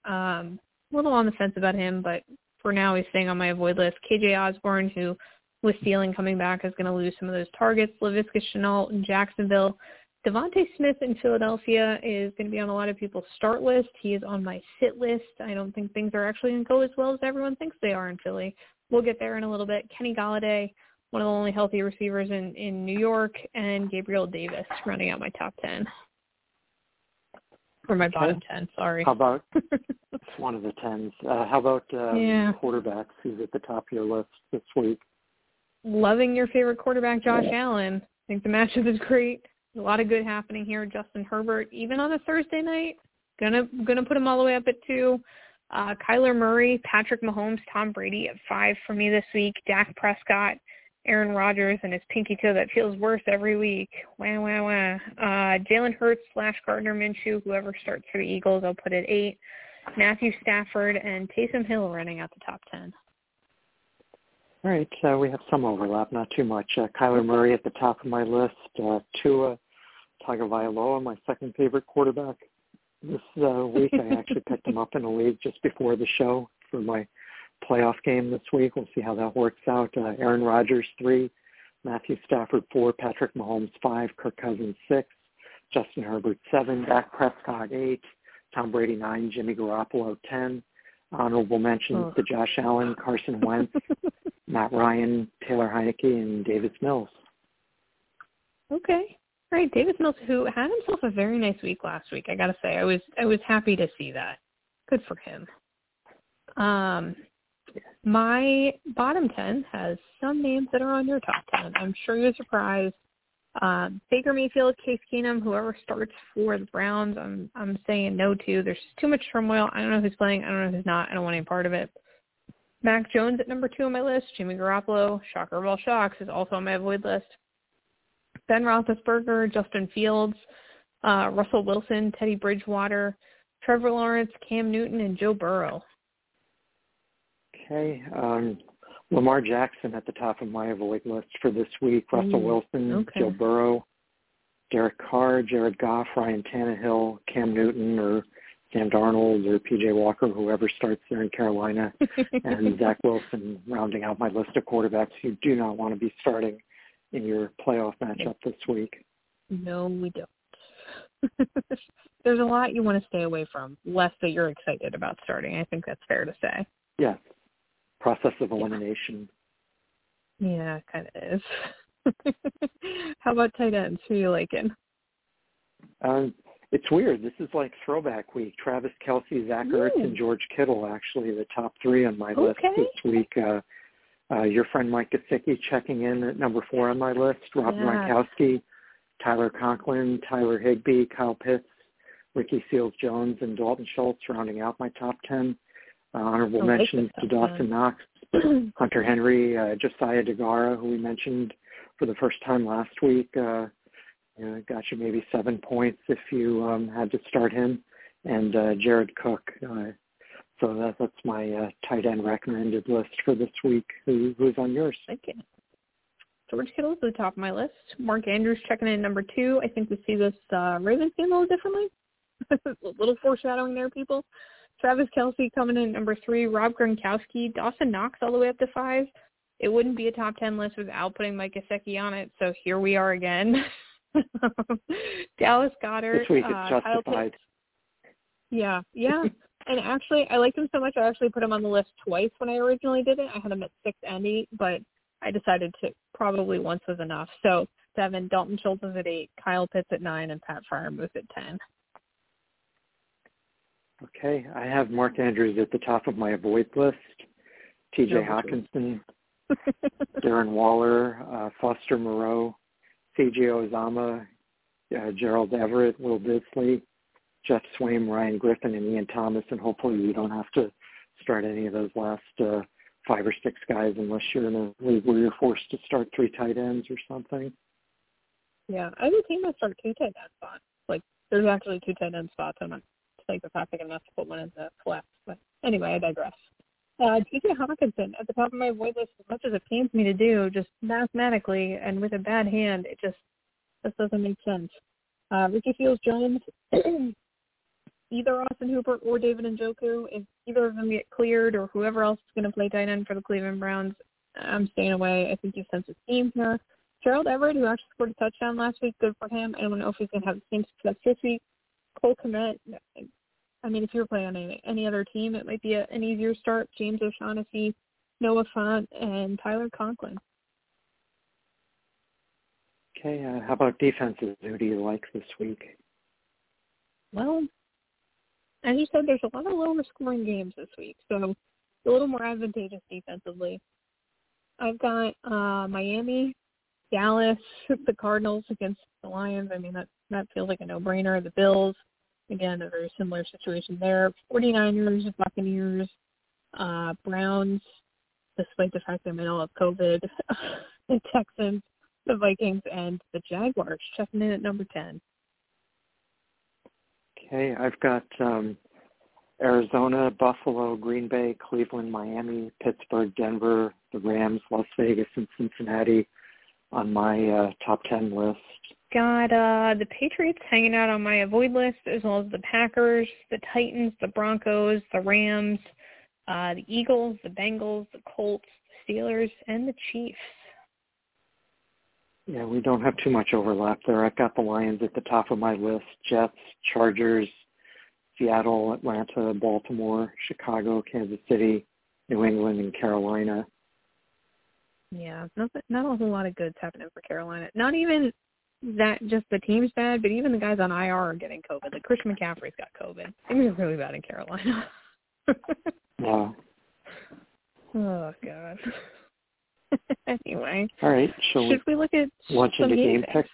Um, a little on the fence about him, but for now he's staying on my avoid list. K J. Osborne, who with Stealing coming back is going to lose some of those targets. Laviska Shenault in Jacksonville. Devontae Smith in Philadelphia is going to be on a lot of people's start list. He is on my sit list. I don't think things are actually going to go as well as everyone thinks they are in Philly. We'll get there in a little bit. Kenny Golladay, one of the only healthy receivers in, in New York, and Gabriel Davis rounding out my top ten. Or my bottom ten, sorry. How about it's one of the tens. Uh, how about um, yeah. quarterbacks? Who's at the top of your list this week? Loving your favorite quarterback, Josh yeah. Allen. I think the matchup is great. A lot of good happening here. Justin Herbert, even on a Thursday night, gonna gonna put him all the way up at two. Uh, Kyler Murray, Patrick Mahomes, Tom Brady at five for me this week. Dak Prescott, Aaron Rodgers, and his pinky toe that feels worse every week. Wah, wah, wah. Uh, Jalen Hurts slash Gardner Minshew, whoever starts for the Eagles, I'll put at eight. Matthew Stafford and Taysom Hill running out the top ten. All right, uh, we have some overlap, not too much. Uh, Kyler Murray at the top of my list. Uh, Tua Tagovailoa, my second favorite quarterback. This uh, week I actually picked him up in a league just before the show for my playoff game this week. We'll see how that works out. Uh, Aaron Rodgers, three. Matthew Stafford, four. Patrick Mahomes, five. Kirk Cousins, six. Justin Herbert, seven. Dak Prescott, eight. Tom Brady, nine. Jimmy Garoppolo, ten. Honorable mentions oh. to Josh Allen, Carson Wentz, Matt Ryan, Taylor Heineke, and Davis Mills. Okay. All right, Davis Mills, who had himself a very nice week last week, I gotta say, I was I was happy to see that. Good for him. Um, my bottom ten has some names that are on your top ten. I'm sure you're surprised. Uh, Baker Mayfield, Case Keenum, whoever starts for the Browns, I'm I'm saying no to. There's just too much turmoil. I don't know who's playing. I don't know who's not. I don't want any part of it. Mac Jones at number two on my list. Jimmy Garoppolo, shocker of all shocks, is also on my avoid list. Ben Roethlisberger, Justin Fields, uh, Russell Wilson, Teddy Bridgewater, Trevor Lawrence, Cam Newton, and Joe Burrow. Okay. Um, Lamar Jackson at the top of my avoid list for this week. Russell mm, Wilson, okay. Joe Burrow, Derek Carr, Jared Goff, Ryan Tannehill, Cam Newton, or Sam Darnold, or P J Walker, whoever starts there in Carolina, and Zach Wilson rounding out my list of quarterbacks you do not want to be starting in your playoff matchup this week. No, we don't. There's a lot you want to stay away from, less that you're excited about starting. I think that's fair to say. Yes. Process of elimination. Yeah, yeah it kind of is. How about tight ends? Who are you liking? Um, it's weird. This is like throwback week. Travis Kelce, Zach Ertz, Ooh. and George Kittle, actually, the top three on my okay. list this week. Uh, uh, your friend Mike Gesicki checking in at number four on my list. Rob yeah. Gronkowski, Tyler Conklin, Tyler Higbee, Kyle Pitts, Ricky Seals-Jones, and Dalton Schultz rounding out my top ten. Uh, honorable I'll mentions to Dawson Knox, Hunter Henry, uh, Josiah DeGara, who we mentioned for the first time last week. Uh, you know, got you maybe seven points if you um, had to start him, and uh, Jared Cook. Uh, so that, that's my uh, tight end recommended list for this week. Who, who's on yours? Thank you. George Kittle is at the top of my list. Mark Andrews checking in at number two. I think we see this uh, Ravens game a little differently. A little foreshadowing there, people. Travis Kelce coming in at number three, Rob Gronkowski, Dawson Knox all the way up to five. It wouldn't be a top ten list without putting Mike Gesicki on it, so here we are again. Dallas Goedert. This week it's uh, justified. Yeah, yeah. And actually, I liked him so much, I actually put him on the list twice when I originally did it. I had him at six and eight, but I decided to probably once was enough. So seven, Dalton Schultz is at eight, Kyle Pitts at nine, and Pat Freiermuth at ten. Okay, I have Mark Andrews at the top of my avoid list, T J Hockenson, Darren Waller, uh, Foster Moreau, C J Uzomah, uh, Gerald Everett, Will Disley, Jeff Swaim, Ryan Griffin, and Ian Thomas, and hopefully you don't have to start any of those last uh, five or six guys unless you're in a league where you're forced to start three tight ends or something. Yeah, I would think I start two tight end spots. Like, there's actually two tight end spots on my like the topic enough to put one in the flex. But anyway, I digress. Uh, D J Hockenson, at the top of my void list, as much as it pains me to do, just mathematically and with a bad hand, it just, just doesn't make sense. Uh, Ricky Seals-Jones, either Austin Hooper or David Njoku, if either of them get cleared or whoever else is going to play tight end for the Cleveland Browns, I'm staying away. I think you sense a theme here. Gerald Everett, who actually scored a touchdown last week, good for him. I don't know if he's going to have the same success this week. Cole Kmet, I mean, if you were playing on any, any other team, it might be a, an easier start. James O'Shaughnessy, Noah Fant, and Tyler Conklin. Okay, uh, how about defenses? Who do you like this week? Well, as you said, there's a lot of lower-scoring games this week, so it's a little more advantageous defensively. I've got uh, Miami, Dallas, the Cardinals against the Lions. I mean, that, that feels like a no-brainer. The Bills. Again, a very similar situation there. forty-niners, Buccaneers, uh, Browns, despite the fact they might all have COVID, the Texans, the Vikings, and the Jaguars checking in at number ten. Okay, I've got um, Arizona, Buffalo, Green Bay, Cleveland, Miami, Pittsburgh, Denver, the Rams, Las Vegas, and Cincinnati on my uh, top ten list. Got uh, the Patriots hanging out on my avoid list, as well as the Packers, the Titans, the Broncos, the Rams, uh, the Eagles, the Bengals, the Colts, the Steelers, and the Chiefs. Yeah, we don't have too much overlap there. I've got the Lions at the top of my list, Jets, Chargers, Seattle, Atlanta, Baltimore, Chicago, Kansas City, New England, and Carolina. Yeah, not, not a whole lot of goods happening for Carolina. Not even that just the team's bad, but even the guys on I R are getting COVID. Like, Christian McCaffrey's got COVID. Things are really bad in Carolina. Yeah. Oh, God. Anyway. All right. Should we, should we look at some game picks?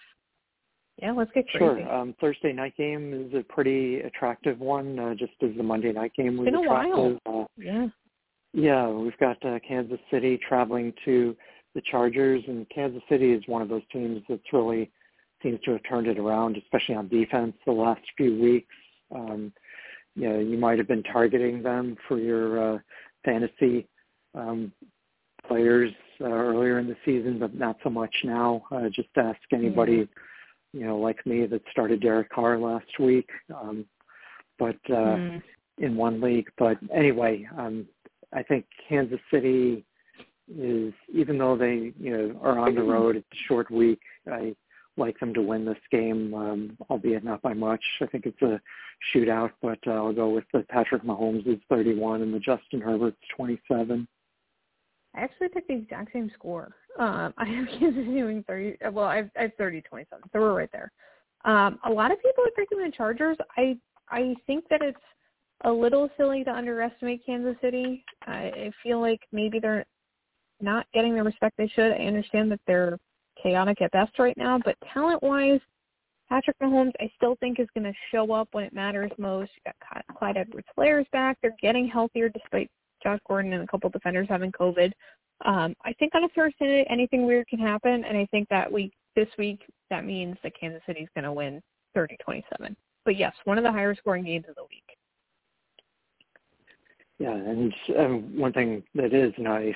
Yeah, let's get crazy. Sure. Um, Thursday night game is a pretty attractive one, uh, just as the Monday night game was attractive. It's been a while. Uh, yeah. Yeah, we've got uh, Kansas City traveling to the Chargers, and Kansas City is one of those teams that's really seems to have turned it around, especially on defense the last few weeks. Um, you know, you might have been targeting them for your uh, fantasy um, players uh, earlier in the season, but not so much now. Uh, just ask anybody. Mm-hmm. You know, like me, that started Derek Carr last week, um, but uh, mm. in one league. But anyway, um, I think Kansas City is, even though they you know are on the road, it's a short week. I like them to win this game, um, albeit not by much. I think it's a shootout, but uh, I'll go with the Patrick Mahomes' thirty-one and the Justin Herbert's twenty-seven. I actually picked the exact same score. Um, I have Kansas City doing thirty. Well, I have, I have thirty twenty-seven. So we're right there. Um, a lot of people are picking the Chargers. I I think that it's a little silly to underestimate Kansas City. I, I feel like maybe they're not getting the respect they should. I understand that they're chaotic at best right now, but talent-wise, Patrick Mahomes I still think is going to show up when it matters most. You got Clyde Edwards-Helaire's back. They're getting healthier despite Josh Gordon and a couple of defenders having COVID. Um, I think on a Thursday night, anything weird can happen, and I think that week, this week, that means that Kansas City's going to win thirty twenty-seven. But yes, one of the higher scoring games of the week. Yeah, and um, one thing that is nice,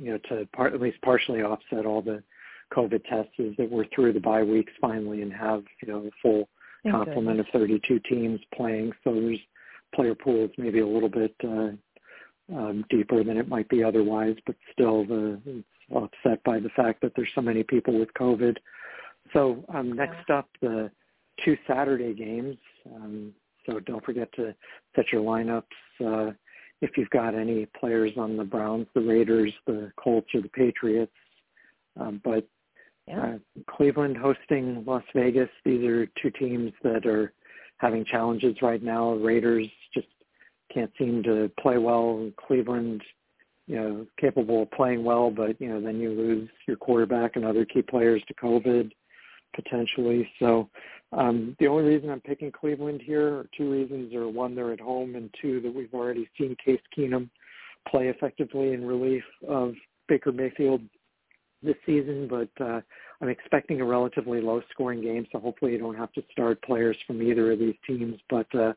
you know, to part, at least partially offset all the COVID tests is that we're through the bye weeks finally and have, you know, a full complement of thirty-two teams playing. So there's player pools maybe a little bit uh, Um, deeper than it might be otherwise, but still the, it's upset by the fact that there's so many people with COVID. So um, next up, the two Saturday games. Um, so don't forget to set your lineups uh, if you've got any players on the Browns, the Raiders, the Colts, or the Patriots. Um, but yeah. uh, Cleveland hosting Las Vegas. These are two teams that are having challenges right now. Raiders just can't seem to play well. Cleveland, you know, capable of playing well, but, you know, then you lose your quarterback and other key players to COVID potentially. So um, the only reason I'm picking Cleveland here are two reasons. Or one, they're at home, and two, that we've already seen Case Keenum play effectively in relief of Baker Mayfield this season. But uh, I'm expecting a relatively low-scoring game, so hopefully you don't have to start players from either of these teams. But uh,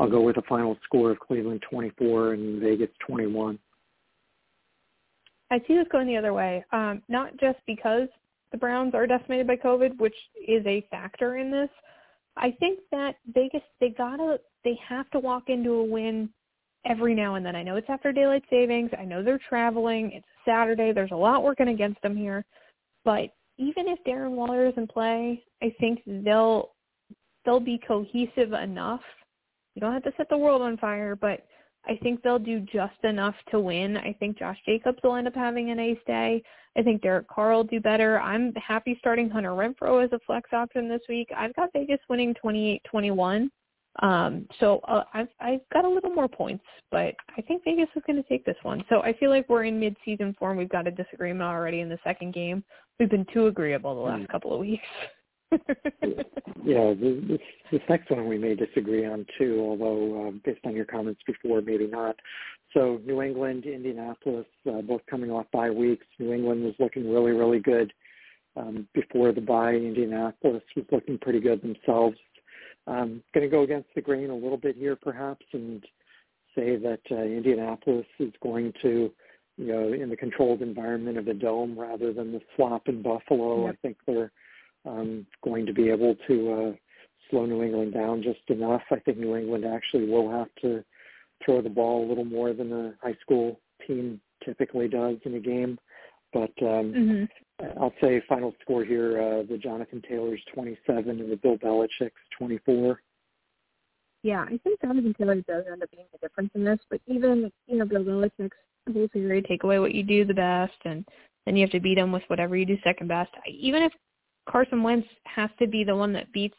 I'll go with a final score of Cleveland twenty-four and Vegas twenty-one. I see this going the other way, um, not just because the Browns are decimated by COVID, which is a factor in this. I think that Vegas, they gotta, they have to walk into a win every now and then. I know it's after daylight savings. I know they're traveling. It's Saturday. There's a lot working against them here. But even if Darren Waller is in play, I think they'll they'll be cohesive enough. You don't have to set the world on fire, but I think they'll do just enough to win. I think Josh Jacobs will end up having an ace day. I think Derek Carr will do better. I'm happy starting Hunter Renfrow as a flex option this week. I've got Vegas winning twenty-eight twenty-one. Um, so uh, I've, I've got a little more points, but I think Vegas is going to take this one. So I feel like we're in mid-season form. We've got a disagreement already in the second game. We've been too agreeable the last couple of weeks. Yeah, this, this next one we may disagree on too, although uh, based on your comments before, maybe not. So New England, Indianapolis, uh, both coming off bye weeks. New England was looking really, really good um, before the bye. Indianapolis was looking pretty good themselves. I'm going to go against the grain a little bit here perhaps and say that uh, Indianapolis is going to, you know, in the controlled environment of the dome rather than the slop in Buffalo. Yep. I think they're um, going to be able to uh, slow New England down just enough. I think New England actually will have to throw the ball a little more than a high school team typically does in a game. But um, mm-hmm. I'll say final score here, uh, the Jonathan Taylor's twenty-seven and the Bill Belichick's twenty-four. Yeah, I think Jonathan Taylor does end up being the difference in this. But even, you know, Bill Belichick's whole theory, take away what you do the best, and then you have to beat him with whatever you do second best. Even if Carson Wentz has to be the one that beats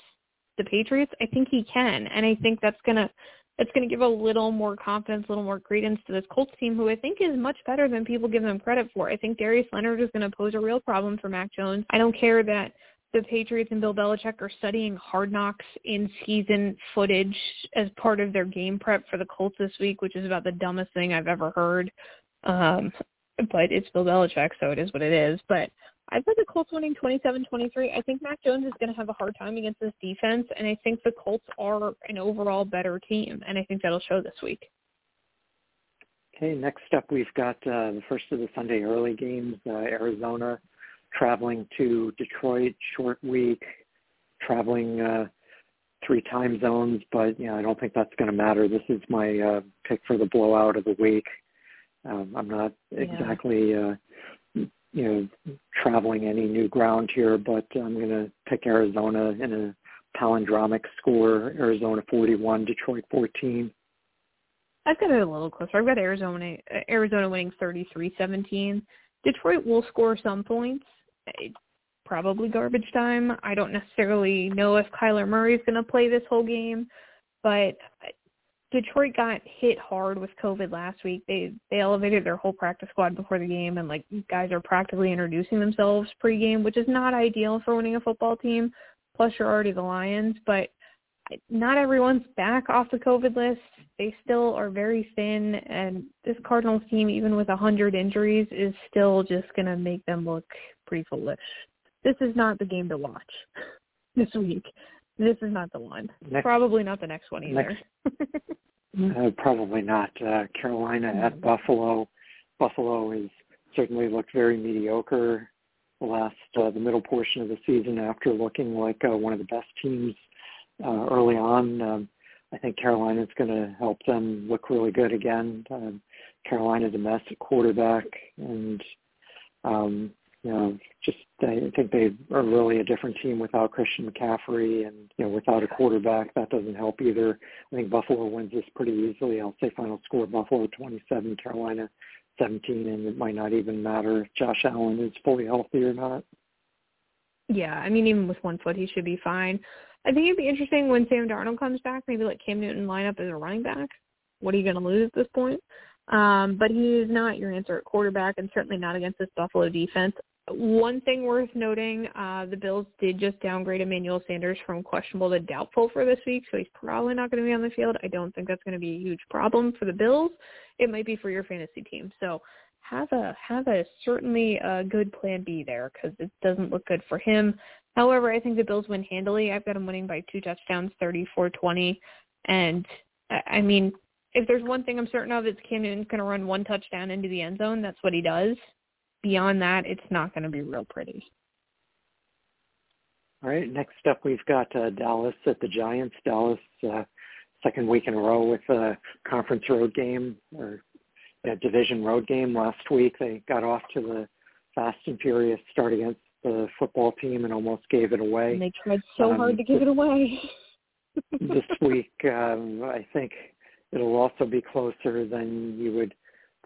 the Patriots, I think he can. And I think that's going to that's going to give a little more confidence, a little more credence to this Colts team, who I think is much better than people give them credit for. I think Darius Leonard is going to pose a real problem for Mac Jones. I don't care that the Patriots and Bill Belichick are studying Hard Knocks in season footage as part of their game prep for the Colts this week, which is about the dumbest thing I've ever heard. Um, but it's Bill Belichick, so it is what it is. But I've got the Colts winning twenty-seven twenty-three. I think Mac Jones is going to have a hard time against this defense, and I think the Colts are an overall better team, and I think that'll show this week. Okay, next up we've got uh, the first of the Sunday early games, uh, Arizona traveling to Detroit, short week, traveling uh, three time zones, but you know, I don't think that's going to matter. This is my uh, pick for the blowout of the week. Um, I'm not exactly yeah. uh, you know, traveling any new ground here, but I'm going to pick Arizona in a palindromic score, Arizona forty-one, Detroit fourteen. I've got it a little closer. I've got Arizona Arizona winning thirty-three seventeen. Detroit will score some points. It's probably garbage time. I don't necessarily know if Kyler Murray's going to play this whole game, but Detroit got hit hard with COVID last week. They they elevated their whole practice squad before the game, and like guys are practically introducing themselves pregame, which is not ideal for winning a football team. Plus, you're already the Lions, but not everyone's back off the COVID list. They still are very thin, and this Cardinals team, even with one hundred injuries, is still just going to make them look pretty foolish. This is not the game to watch this week. This is not the one. Next, probably not the next one either. Next, uh, probably not. Uh, Carolina mm-hmm. at Buffalo. Buffalo has certainly looked very mediocre last uh, the middle portion of the season after looking like uh, one of the best teams Uh, early on. Um, I think Carolina's going to help them look really good again. Um, Carolina's a mess at quarterback, and um, you know, just I think they are really a different team without Christian McCaffrey, and you know, without a quarterback, that doesn't help either. I think Buffalo wins this pretty easily. I'll say final score: Buffalo twenty-seven, Carolina seventeen, and it might not even matter if Josh Allen is fully healthy or not. Yeah, I mean, even with one foot, he should be fine. I think it'd be interesting when Sam Darnold comes back, maybe let Cam Newton line up as a running back. What are you going to lose at this point? Um, but he is not your answer at quarterback, and certainly not against this Buffalo defense. One thing worth noting, uh, the Bills did just downgrade Emmanuel Sanders from questionable to doubtful for this week, so he's probably not going to be on the field. I don't think that's going to be a huge problem for the Bills. It might be for your fantasy team. So have a have a certainly a good plan B there, because it doesn't look good for him. However, I think the Bills win handily. I've got them winning by two touchdowns, thirty-four twenty. And, I mean, if there's one thing I'm certain of, it's Cam Newton's going to run one touchdown into the end zone. That's what he does. Beyond that, it's not going to be real pretty. All right, next up we've got uh, Dallas at the Giants. Dallas, uh, second week in a row with a conference road game or a division road game. Last week they got off to the fast and furious start against the football team and almost gave it away. And they tried so um, hard to give it away. This week, um, I think it'll also be closer than you would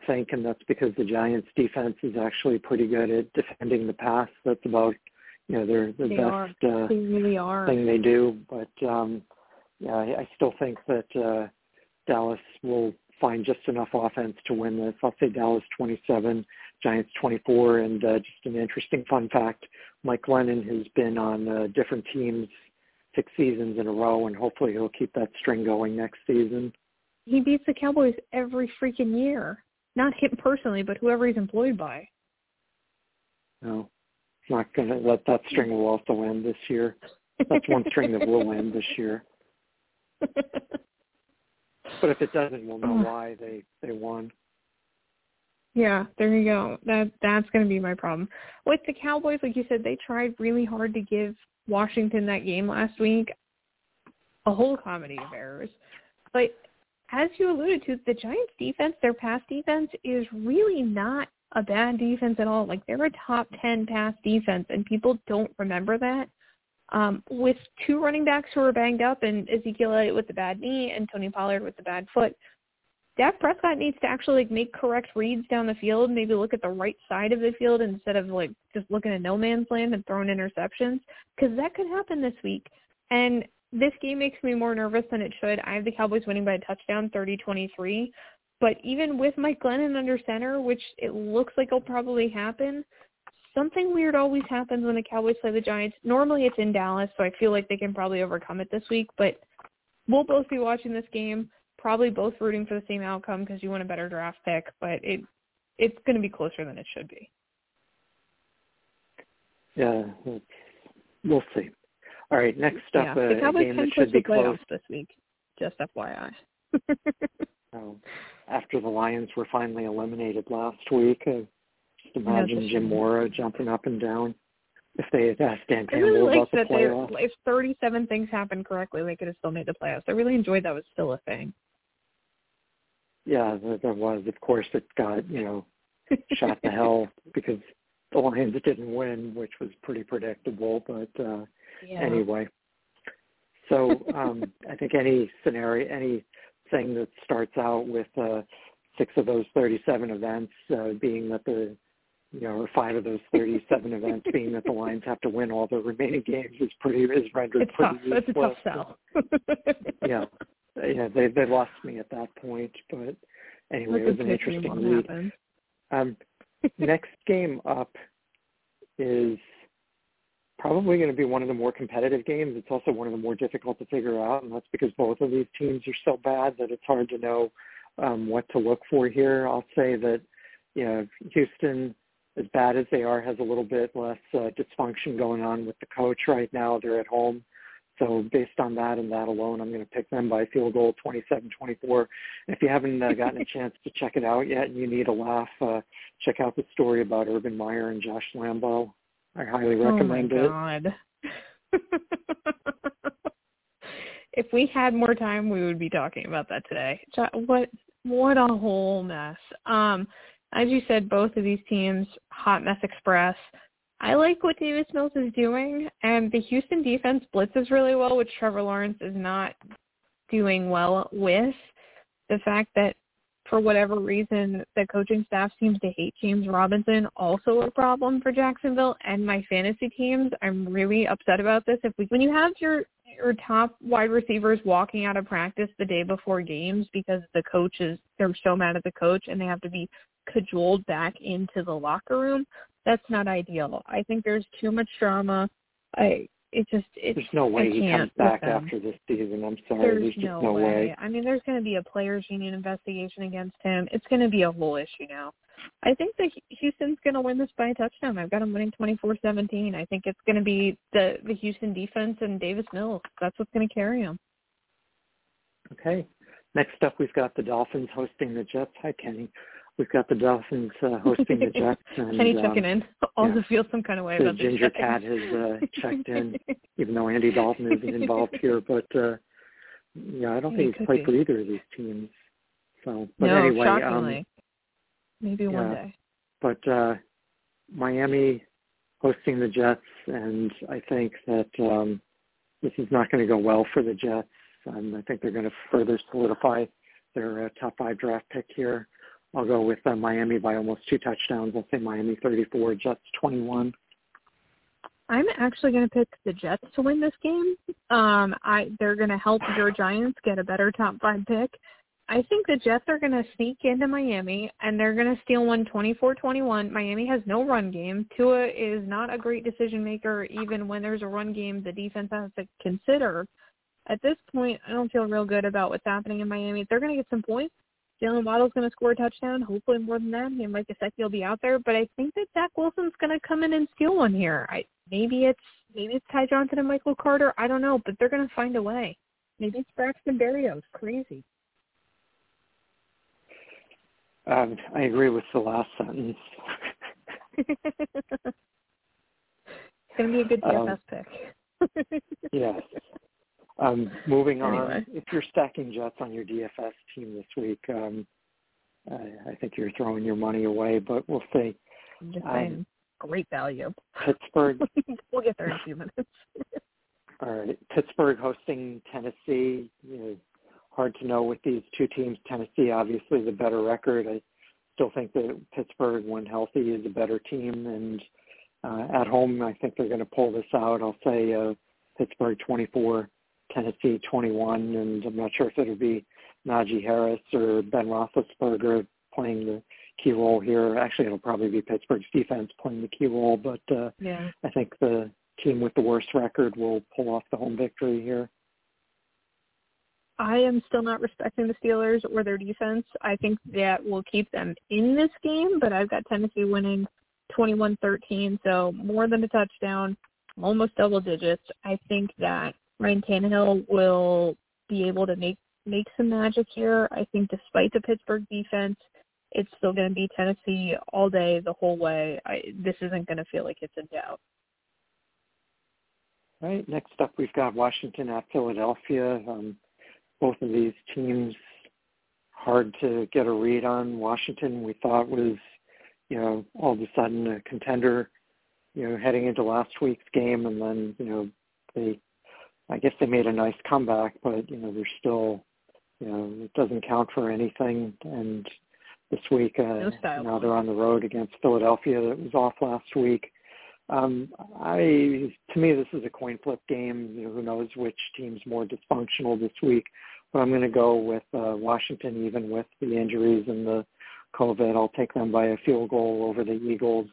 think, and that's because the Giants' defense is actually pretty good at defending the pass. That's about, you know, they're the they best uh, they really are. thing they do. But um, yeah, I, I still think that uh, Dallas will find just enough offense to win this. I'll say Dallas twenty-seven, Giants twenty-four, and uh, just an interesting fun fact, Mike Glennon has been on uh, different teams six seasons in a row, and hopefully he'll keep that string going next season. He beats the Cowboys every freaking year. Not him personally, but whoever he's employed by. No, I'm not going to let that string will also end this year. That's one string that will end this year. But if it doesn't, we'll know why they, they won. Yeah, there you go. That That's going to be my problem. With the Cowboys, like you said, they tried really hard to give Washington that game last week. A whole comedy of errors. But as you alluded to, the Giants' defense, their pass defense, is really not a bad defense at all. Like, they're a top ten pass defense, and people don't remember that. Um, with two running backs who are banged up and Ezekiel Elliott with the bad knee and Tony Pollard with the bad foot, Dak Prescott needs to actually like make correct reads down the field, maybe look at the right side of the field instead of like just looking at no man's land and throwing interceptions, because that could happen this week. And this game makes me more nervous than it should. I have the Cowboys winning by a touchdown, thirty twenty-three. But even with Mike Glennon under center, which it looks like will probably happen, something weird always happens when the Cowboys play the Giants. Normally it's in Dallas, so I feel like they can probably overcome it this week. But we'll both be watching this game, probably both rooting for the same outcome because you want a better draft pick. But it it's going to be closer than it should be. Yeah, we'll see. All right, next up, yeah, a, a game that should be close this week. Just F Y I. So, after the Lions were finally eliminated last week, uh, just imagine no, Jim Mora jumping up and down. If they had asked Dan Campbell really like about the that playoffs, if thirty-seven things happened correctly, they could have still made the playoffs. I really enjoyed that was still a thing. Yeah, there was. Of course, it got you know shot to hell because the Lions didn't win, which was pretty predictable. But uh, yeah. anyway. So um, I think any scenario, anything that starts out with uh, six of those thirty-seven events uh, being that the, you know, or five of those thirty-seven events being that the Lions have to win all the remaining games is pretty is rendered it's pretty tough. Useless. That's a tough sell. yeah, yeah, they they lost me at that point. But anyway, That's it was an interesting week. Um, next game up is probably going to be one of the more competitive games. It's also one of the more difficult to figure out, and that's because both of these teams are so bad that it's hard to know um, what to look for here. I'll say that, you know, Houston, as bad as they are, has a little bit less uh, dysfunction going on with the coach right now. They're at home. So based on that and that alone, I'm going to pick them by field goal twenty-seven twenty-four. If you haven't uh, gotten a chance to check it out yet and you need a laugh, uh, check out the story about Urban Meyer and Josh Lambeau. I highly recommend it. Oh, my God. If we had more time, we would be talking about that today. What what a whole mess. Um, as you said, both of these teams, hot mess express. I like what Davis Mills is doing, and the Houston defense blitzes really well, which Trevor Lawrence is not doing well with. The fact that, for whatever reason, the coaching staff seems to hate James Robinson, also a problem for Jacksonville and my fantasy teams. I'm really upset about this. If we, when you have your, your top wide receivers walking out of practice the day before games because the coaches, they're so mad at the coach and they have to be cajoled back into the locker room, that's not ideal. I think there's too much drama. I It just, it's, there's no way he comes back after this season. I'm sorry. There's, there's just no, no way. way. I mean, there's going to be a players' union investigation against him. It's going to be a whole issue now. I think that Houston's going to win this by a touchdown. I've got him winning twenty-four seventeen. I think it's going to be the, the Houston defense and Davis Mills. That's what's going to carry him. Okay. Next up, we've got the Dolphins hosting the Jets. Hi, Kenny. We've got the Dolphins uh, hosting the Jets. And, Kenny um, checking in. Also yeah, feels some kind of way about the Ginger Cat has uh, checked in, even though Andy Dalton isn't involved here. But, uh, yeah, I don't yeah, think he's played be. for either of these teams. So, but no, anyway, shockingly. Um, Maybe yeah, one day. But uh, Miami hosting the Jets, and I think that um, this is not going to go well for the Jets. Um, I think they're going to further solidify their uh, top five draft pick here. I'll go with uh, Miami by almost two touchdowns. I'll say Miami thirty-four, Jets twenty-one. I'm actually going to pick the Jets to win this game. Um, I they're going to help your Giants get a better top five pick. I think the Jets are going to sneak into Miami, and they're going to steal one twenty-four twenty-one. Miami has no run game. Tua is not a great decision maker. Even when there's a run game, the defense has to consider. At this point, I don't feel real good about what's happening in Miami. They're going to get some points. Jalen Waddle's going to score a touchdown, hopefully more than that. He and Mike Gesicki will be out there, but I think that Zach Wilson's going to come in and steal one here. I, maybe it's maybe it's Ty Johnson and Michael Carter. I don't know, but they're going to find a way. Maybe it's Braxton Berrios. Crazy. Um, I agree with the last sentence. It's going to be a good D F S um, pick. Yes. Um, moving on, anyway. If you're stacking Jets on your D F S team this week, um, I, I think you're throwing your money away, but we'll see. I'm just saying, um, great value. Pittsburgh. We'll get there in a few minutes. All right. Pittsburgh hosting Tennessee. You know, hard to know with these two teams. Tennessee, obviously, the better record. I still think that Pittsburgh, when healthy, is a better team. And uh, at home, I think they're going to pull this out. I'll say uh, Pittsburgh twenty-four. Tennessee twenty-one, and I'm not sure if it'll be Najee Harris or Ben Roethlisberger playing the key role here. Actually, it'll probably be Pittsburgh's defense playing the key role, but uh, yeah. I think the team with the worst record will pull off the home victory here. I am still not respecting the Steelers or their defense. I think that will keep them in this game, but I've got Tennessee winning twenty-one thirteen, so more than a touchdown, almost double digits. I think that Ryan Tannehill will be able to make, make some magic here. I think despite the Pittsburgh defense, it's still going to be Tennessee all day, the whole way. I, this isn't going to feel like it's in doubt. All right, next up we've got Washington at Philadelphia. Um, Both of these teams, hard to get a read on. Washington, we thought was, you know, all of a sudden a contender, you know, heading into last week's game. And then, you know, they, I guess they made a nice comeback, but, you know, they're still, you know, it doesn't count for anything. And this week, uh, no style. Now they're on the road against Philadelphia that was off last week. Um, I, to me, this is a coin flip game. You know, who knows which team's more dysfunctional this week, but I'm going to go with uh, Washington, even with the injuries and the COVID. I'll take them by a field goal over the Eagles.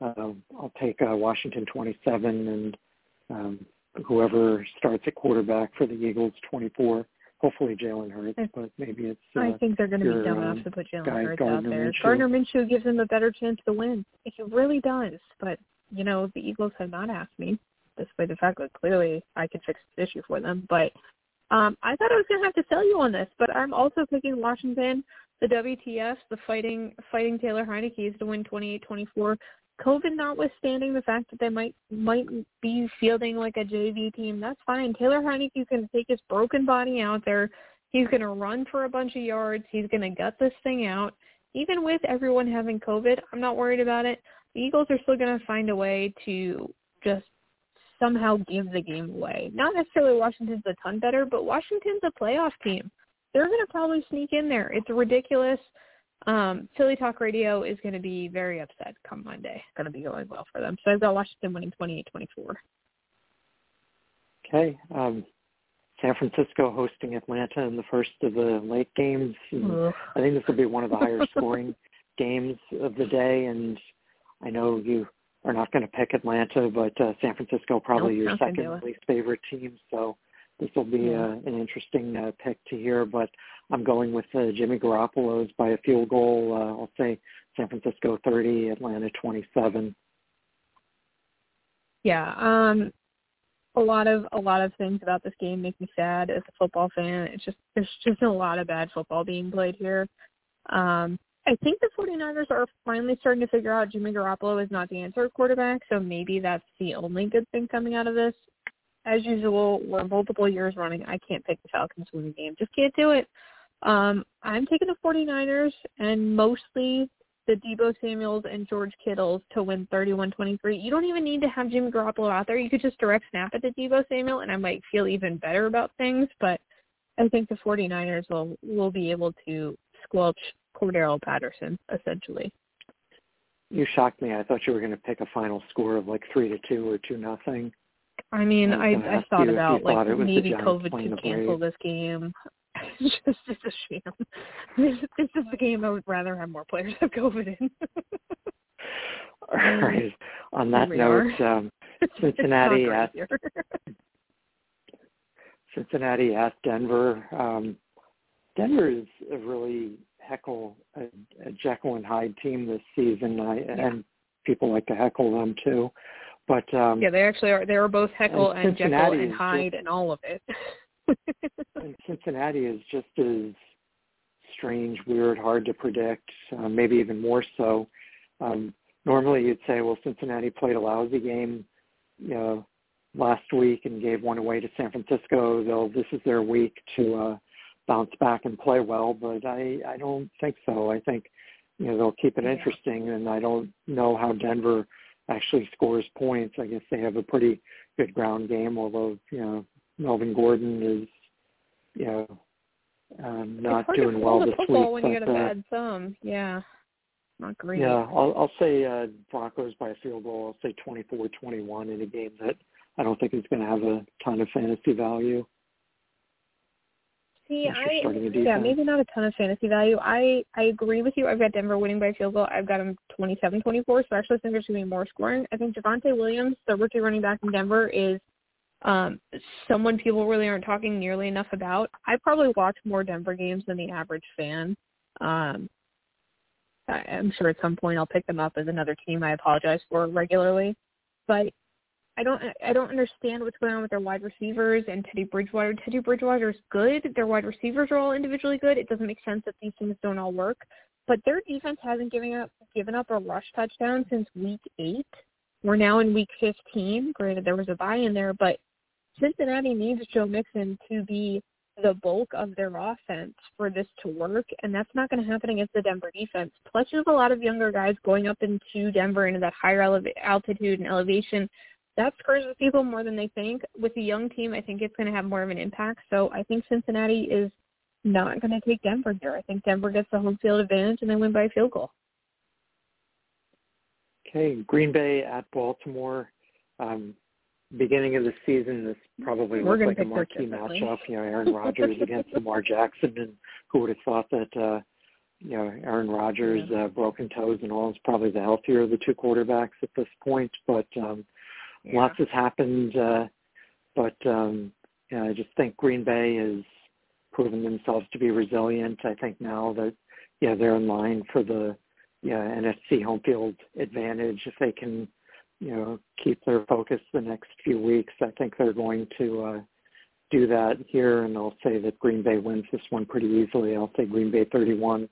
Uh, I'll take uh, Washington twenty-seven and um, whoever starts at quarterback for the Eagles twenty-four. Hopefully Jalen Hurts, but maybe it's uh, I think they're going to be dumb enough um, to put Jalen Hurts out there. Minshew. Gardner Minshew gives them a better chance to win. He really does, but you know, the Eagles have not asked me, despite the fact that clearly I can fix this issue for them. But um, I thought I was going to have to sell you on this, but I'm also picking Washington, the W T F, the fighting fighting Taylor Heineke's to win twenty-eight twenty-four. COVID notwithstanding the fact that they might might be fielding like a J V team, that's fine. Taylor Heineke's going to take his broken body out there. He's going to run for a bunch of yards. He's going to gut this thing out. Even with everyone having COVID, I'm not worried about it. The Eagles are still going to find a way to just somehow give the game away. Not necessarily Washington's a ton better, but Washington's a playoff team. They're going to probably sneak in there. It's ridiculous. Um, Philly Talk Radio is going to be very upset come Monday. It's going to be going well for them. So I've got Washington winning twenty-eight twenty-four. Okay. Um, San Francisco hosting Atlanta in the first of the late games. I think this will be one of the higher scoring games of the day, and I know you are not going to pick Atlanta, but uh, San Francisco probably nope, your second least favorite team, so this will be yeah. uh, an interesting uh, pick to hear. But I'm going with uh, Jimmy Garoppolo's by a field goal. Uh, I'll say San Francisco thirty, Atlanta twenty-seven. Yeah, um, a lot of a lot of things about this game make me sad as a football fan. It's just there's just a lot of bad football being played here. Um, I think the 49ers are finally starting to figure out Jimmy Garoppolo is not the answer quarterback, so maybe that's the only good thing coming out of this. As usual, we're multiple years running. I can't pick the Falcons to win the game. Just can't do it. Um, I'm taking the 49ers and mostly the Deebo Samuels and George Kittles to win thirty-one twenty-three. You don't even need to have Jimmy Garoppolo out there. You could just direct snap it to Deebo Samuel, and I might feel even better about things, but I think the 49ers will, will be able to squelch Cordero Patterson, essentially. You shocked me. I thought you were going to pick a final score of like three to two or two nothing. I mean, I, I, I thought about like thought maybe COVID could cancel this game. It's just it's a sham. This, this is the game I would rather have more players have COVID in. All right. On that note, um, Cincinnati at Cincinnati at Denver. Um, Denver is a really heckle a, a Jekyll and Hyde team this season, I, yeah. and people like to heckle them too. But um, yeah, they actually are. They are both heckle and, and Jekyll and Hyde just, and all of it. And Cincinnati is just as strange, weird, hard to predict. Uh, maybe even more so. Um, normally, you'd say, "Well, Cincinnati played a lousy game, you know, last week and gave one away to San Francisco. Though this is their week to." Uh, bounce back and play well, but I, I don't think so. I think, you know, they'll keep it yeah. interesting, and I don't know how Denver actually scores points. I guess they have a pretty good ground game, although, you know, Melvin Gordon is, you know, um, not doing well this week. It's hard to pull the football when you got a bad thumb. Yeah, not great. Yeah, I'll, I'll say uh, Broncos by a field goal. I'll say twenty-four twenty-one in a game that I don't think is going to have a ton of fantasy value. See, I yeah, maybe not a ton of fantasy value. I, I agree with you. I've got Denver winning by a field goal. I've got them twenty-seven twenty-four, so I actually think there's going to be more scoring. I think Javonte Williams, the rookie running back from Denver, is um, someone people really aren't talking nearly enough about. I probably watch more Denver games than the average fan. Um, I, I'm sure at some point I'll pick them up as another team I apologize for regularly. But I don't I don't understand what's going on with their wide receivers and Teddy Bridgewater. Teddy Bridgewater is good. Their wide receivers are all individually good. It doesn't make sense that these things don't all work. But their defense hasn't given up given up a rush touchdown since week eight. We're now in week fifteen. Granted, there was a bye in there, but Cincinnati needs Joe Mixon to be the bulk of their offense for this to work, and that's not going to happen against the Denver defense. Plus, you have a lot of younger guys going up into Denver into that higher eleva- altitude and elevation. That scurs with people more than they think. With a young team, I think it's going to have more of an impact. So I think Cincinnati is not going to take Denver here. I think Denver gets the home field advantage, and they win by a field goal. Okay, Green Bay at Baltimore. Um, beginning of the season, this probably looks like a marquee matchup. You know, Aaron Rodgers against Lamar Jackson, and who would have thought that uh, you know Aaron Rodgers, yeah. uh, broken toes and all, is probably the healthier of the two quarterbacks at this point, but. Um, Yeah. Lots has happened, uh, but um, you know, I just think Green Bay has proven themselves to be resilient. I think now that yeah, they're in line for the yeah, N F C home field advantage. If they can, you know, keep their focus the next few weeks, I think they're going to uh, do that here. And I'll say that Green Bay wins this one pretty easily. I'll say Green Bay thirty-one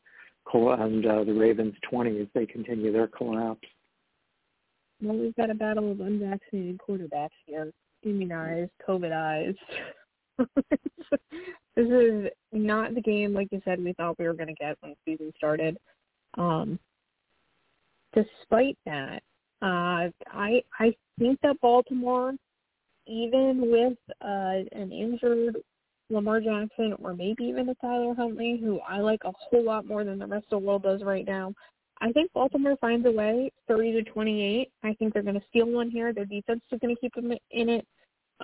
and uh, the Ravens twenty as they continue their collapse. Well, we've got a battle of unvaccinated quarterbacks here, immunized, COVID-ized. This is not the game, like you said, we thought we were going to get when the season started. Um, despite that, uh, I I think that Baltimore, even with uh, an injured Lamar Jackson or maybe even a Tyler Huntley, who I like a whole lot more than the rest of the world does right now, I think Baltimore finds a way, thirty to twenty-eight. I think they're going to steal one here. Their defense is going to keep them in it.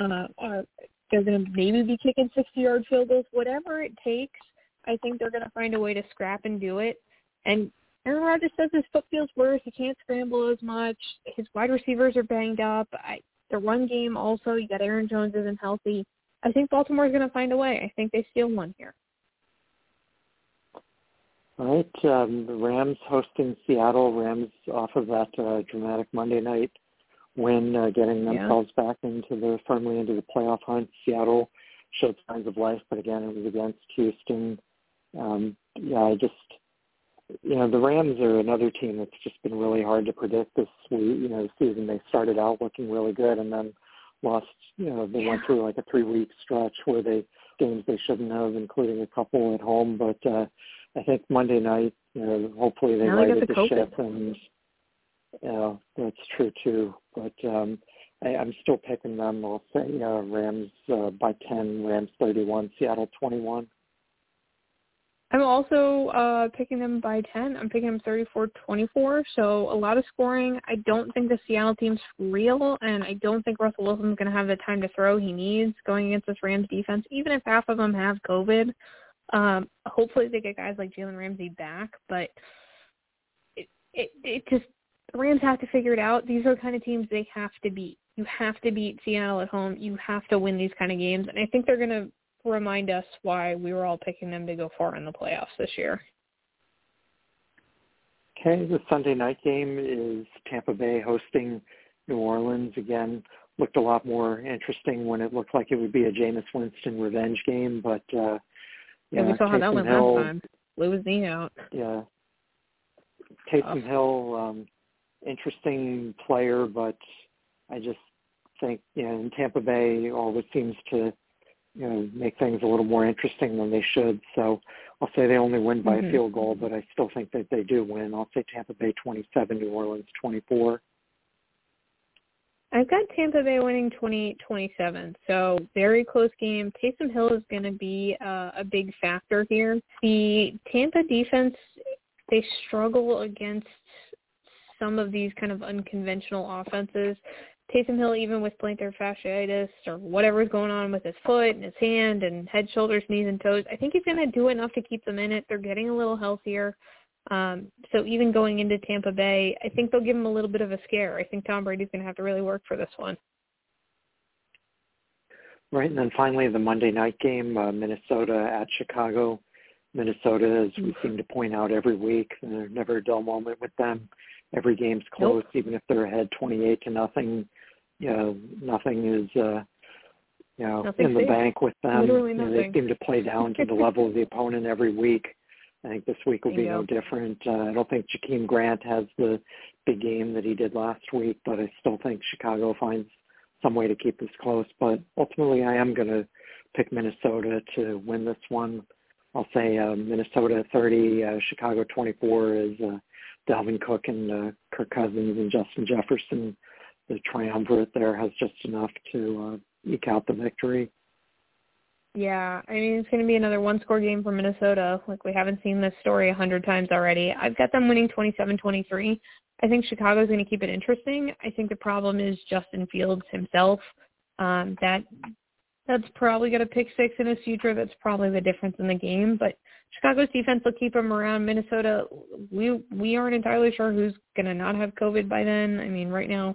Uh, or they're going to maybe be kicking sixty-yard field goals. Whatever it takes, I think they're going to find a way to scrap and do it. And Aaron Rodgers says his foot feels worse. He can't scramble as much. His wide receivers are banged up. I, the run game also, you got Aaron Jones isn't healthy. I think Baltimore's going to find a way. I think they steal one here. All right, um, the Rams hosting Seattle. Rams off of that uh, dramatic Monday night win, uh, getting themselves yeah. back into the firmly into the playoff hunt. Seattle showed signs of life, but again, it was against Houston. Um, yeah, I just you know the Rams are another team that's just been really hard to predict this you know season. They started out looking really good, and then lost. You know they yeah. went through like a three week stretch where they games they shouldn't have, including a couple at home, but. Uh, I think Monday night, you know, hopefully they righted the ship, and you know, that's true too. But um, I, I'm still picking them. I'll say uh, Rams uh, by ten, Rams thirty-one, Seattle twenty-one. I'm also uh, picking them by ten. I'm picking them thirty-four twenty-four, so a lot of scoring. I don't think the Seattle team's real, and I don't think Russell Wilson's going to have the time to throw he needs going against this Rams defense, even if half of them have COVID. Um, hopefully they get guys like Jalen Ramsey back, but it, it it just the Rams have to figure it out. These are the kind of teams they have to beat. You have to beat Seattle at home. You have to win these kind of games, and I think they're going to remind us why we were all picking them to go far in the playoffs this year. Okay, the Sunday night game is Tampa Bay hosting New Orleans again. Looked a lot more interesting when it looked like it would be a Jameis Winston revenge game, but. Uh, Yeah, yeah, we saw Taysom how that went Hill, last time. Blew his knee out. Yeah. Taysom oh. Hill, um, interesting player, but I just think, you know, in Tampa Bay always seems to, you know, make things a little more interesting than they should. So I'll say they only win by mm-hmm. a field goal, but I still think that they do win. I'll say Tampa Bay twenty-seven, New Orleans twenty-four. I've got Tampa Bay winning twenty-eight twenty-seven, so very close game. Taysom Hill is going to be uh, a big factor here. The Tampa defense, they struggle against some of these kind of unconventional offenses. Taysom Hill, even with plantar fasciitis or whatever's going on with his foot and his hand and head, shoulders, knees, and toes, I think he's going to do enough to keep them in it. They're getting a little healthier. Um, so even going into Tampa Bay, I think they'll give him a little bit of a scare. I think Tom Brady's going to have to really work for this one. Right, and then finally the Monday night game, uh, Minnesota at Chicago. Minnesota, as we seem to point out every week, there's never a dull moment with them. Every game's close, nope. Even if they're ahead twenty-eight to nothing. You know, nothing is uh, you know nothing in the safe. bank with them. You know, they seem to play down to the level of the opponent every week. I think this week will be no different. Uh, I don't think Jakeem Grant has the big game that he did last week, but I still think Chicago finds some way to keep this close. But ultimately, I am going to pick Minnesota to win this one. I'll say uh, Minnesota thirty, uh, Chicago twenty-four is uh, Dalvin Cook and uh, Kirk Cousins and Justin Jefferson. The triumvirate there has just enough to uh, eke out the victory. Yeah, I mean, it's going to be another one-score game for Minnesota. Like, we haven't seen this story a hundred times already. I've got them winning twenty-seven twenty-three. I think Chicago's going to keep it interesting. I think the problem is Justin Fields himself. Um, that that's probably going to pick six in his future. That's probably the difference in the game. But Chicago's defense will keep him around. Minnesota, we we aren't entirely sure who's going to not have COVID by then. I mean, right now,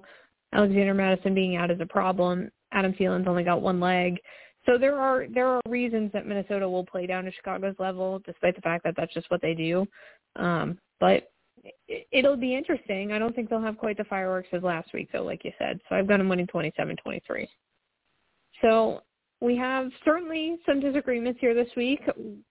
Alexander Mattison being out is a problem. Adam Thielen's only got one leg. So there are there are reasons that Minnesota will play down to Chicago's level, despite the fact that that's just what they do. Um, but it, it'll be interesting. I don't think they'll have quite the fireworks as last week, though, like you said. So I've got them winning twenty-seven twenty-three. So we have certainly some disagreements here this week.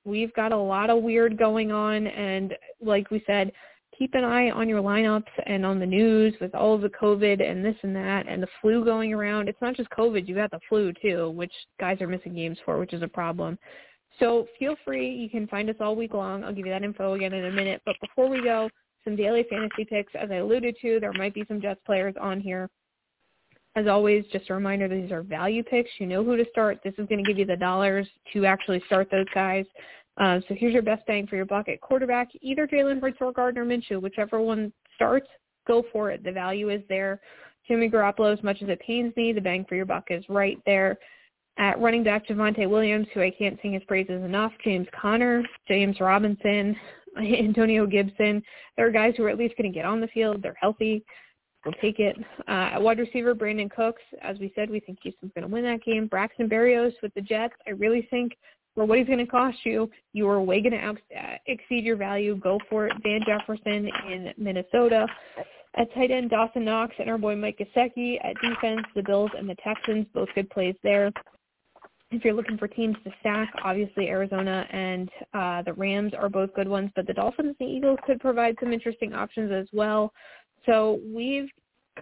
We've got a lot of weird going on. And like we said, keep an eye on your lineups and on the news with all of the COVID and this and that and the flu going around. It's not just COVID. You got the flu, too, which guys are missing games for, which is a problem. So feel free. You can find us all week long. I'll give you that info again in a minute. But before we go, some daily fantasy picks. As I alluded to, there might be some Jets players on here. As always, just a reminder, these are value picks. You know who to start. This is going to give you the dollars to actually start those guys. Uh, so here's your best bang for your buck at quarterback, either Jalen Hurts or Gardner Minshew, whichever one starts, go for it. The value is there. Jimmy Garoppolo, as much as it pains me, the bang for your buck is right there. At running back, Javonte Williams, who I can't sing his praises enough, James Conner, James Robinson, Antonio Gibson. There are guys who are at least going to get on the field. They're healthy. We'll take it. Uh, wide receiver, Brandon Cooks. As we said, we think Houston's going to win that game. Braxton Berrios with the Jets. I really think for what he's going to cost you, you are way going to out- exceed your value. Go for it. Van Jefferson in Minnesota. At tight end, Dawson Knox and our boy Mike Gesicki. At defense, the Bills and the Texans. Both good plays there. If you're looking for teams to stack, obviously Arizona and uh, the Rams are both good ones, but the Dolphins and the Eagles could provide some interesting options as well. So we've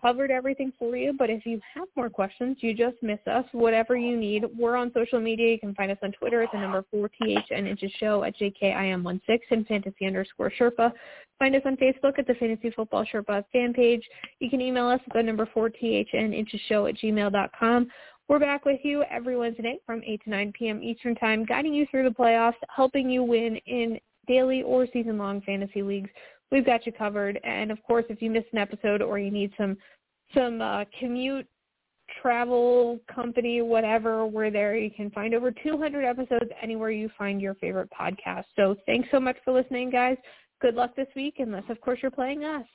covered everything for you, but if you have more questions, you just miss us, whatever you need. We're on social media. You can find us on Twitter at the number four T H and Inches Show, at J K I M one six and Fantasy underscore Sherpa. Find us on Facebook at the Fantasy Football Sherpa fan page. You can email us at the number four T H and Inches Show at gmail dot com. We're back with you every Wednesday night from eight to nine p.m. Eastern Time, guiding you through the playoffs, helping you win in daily or season-long fantasy leagues. We've got you covered. And, of course, if you missed an episode or you need some some uh, commute, travel, company, whatever, we're there. You can find over two hundred episodes anywhere you find your favorite podcast. So thanks so much for listening, guys. Good luck this week, unless, of course, you're playing us.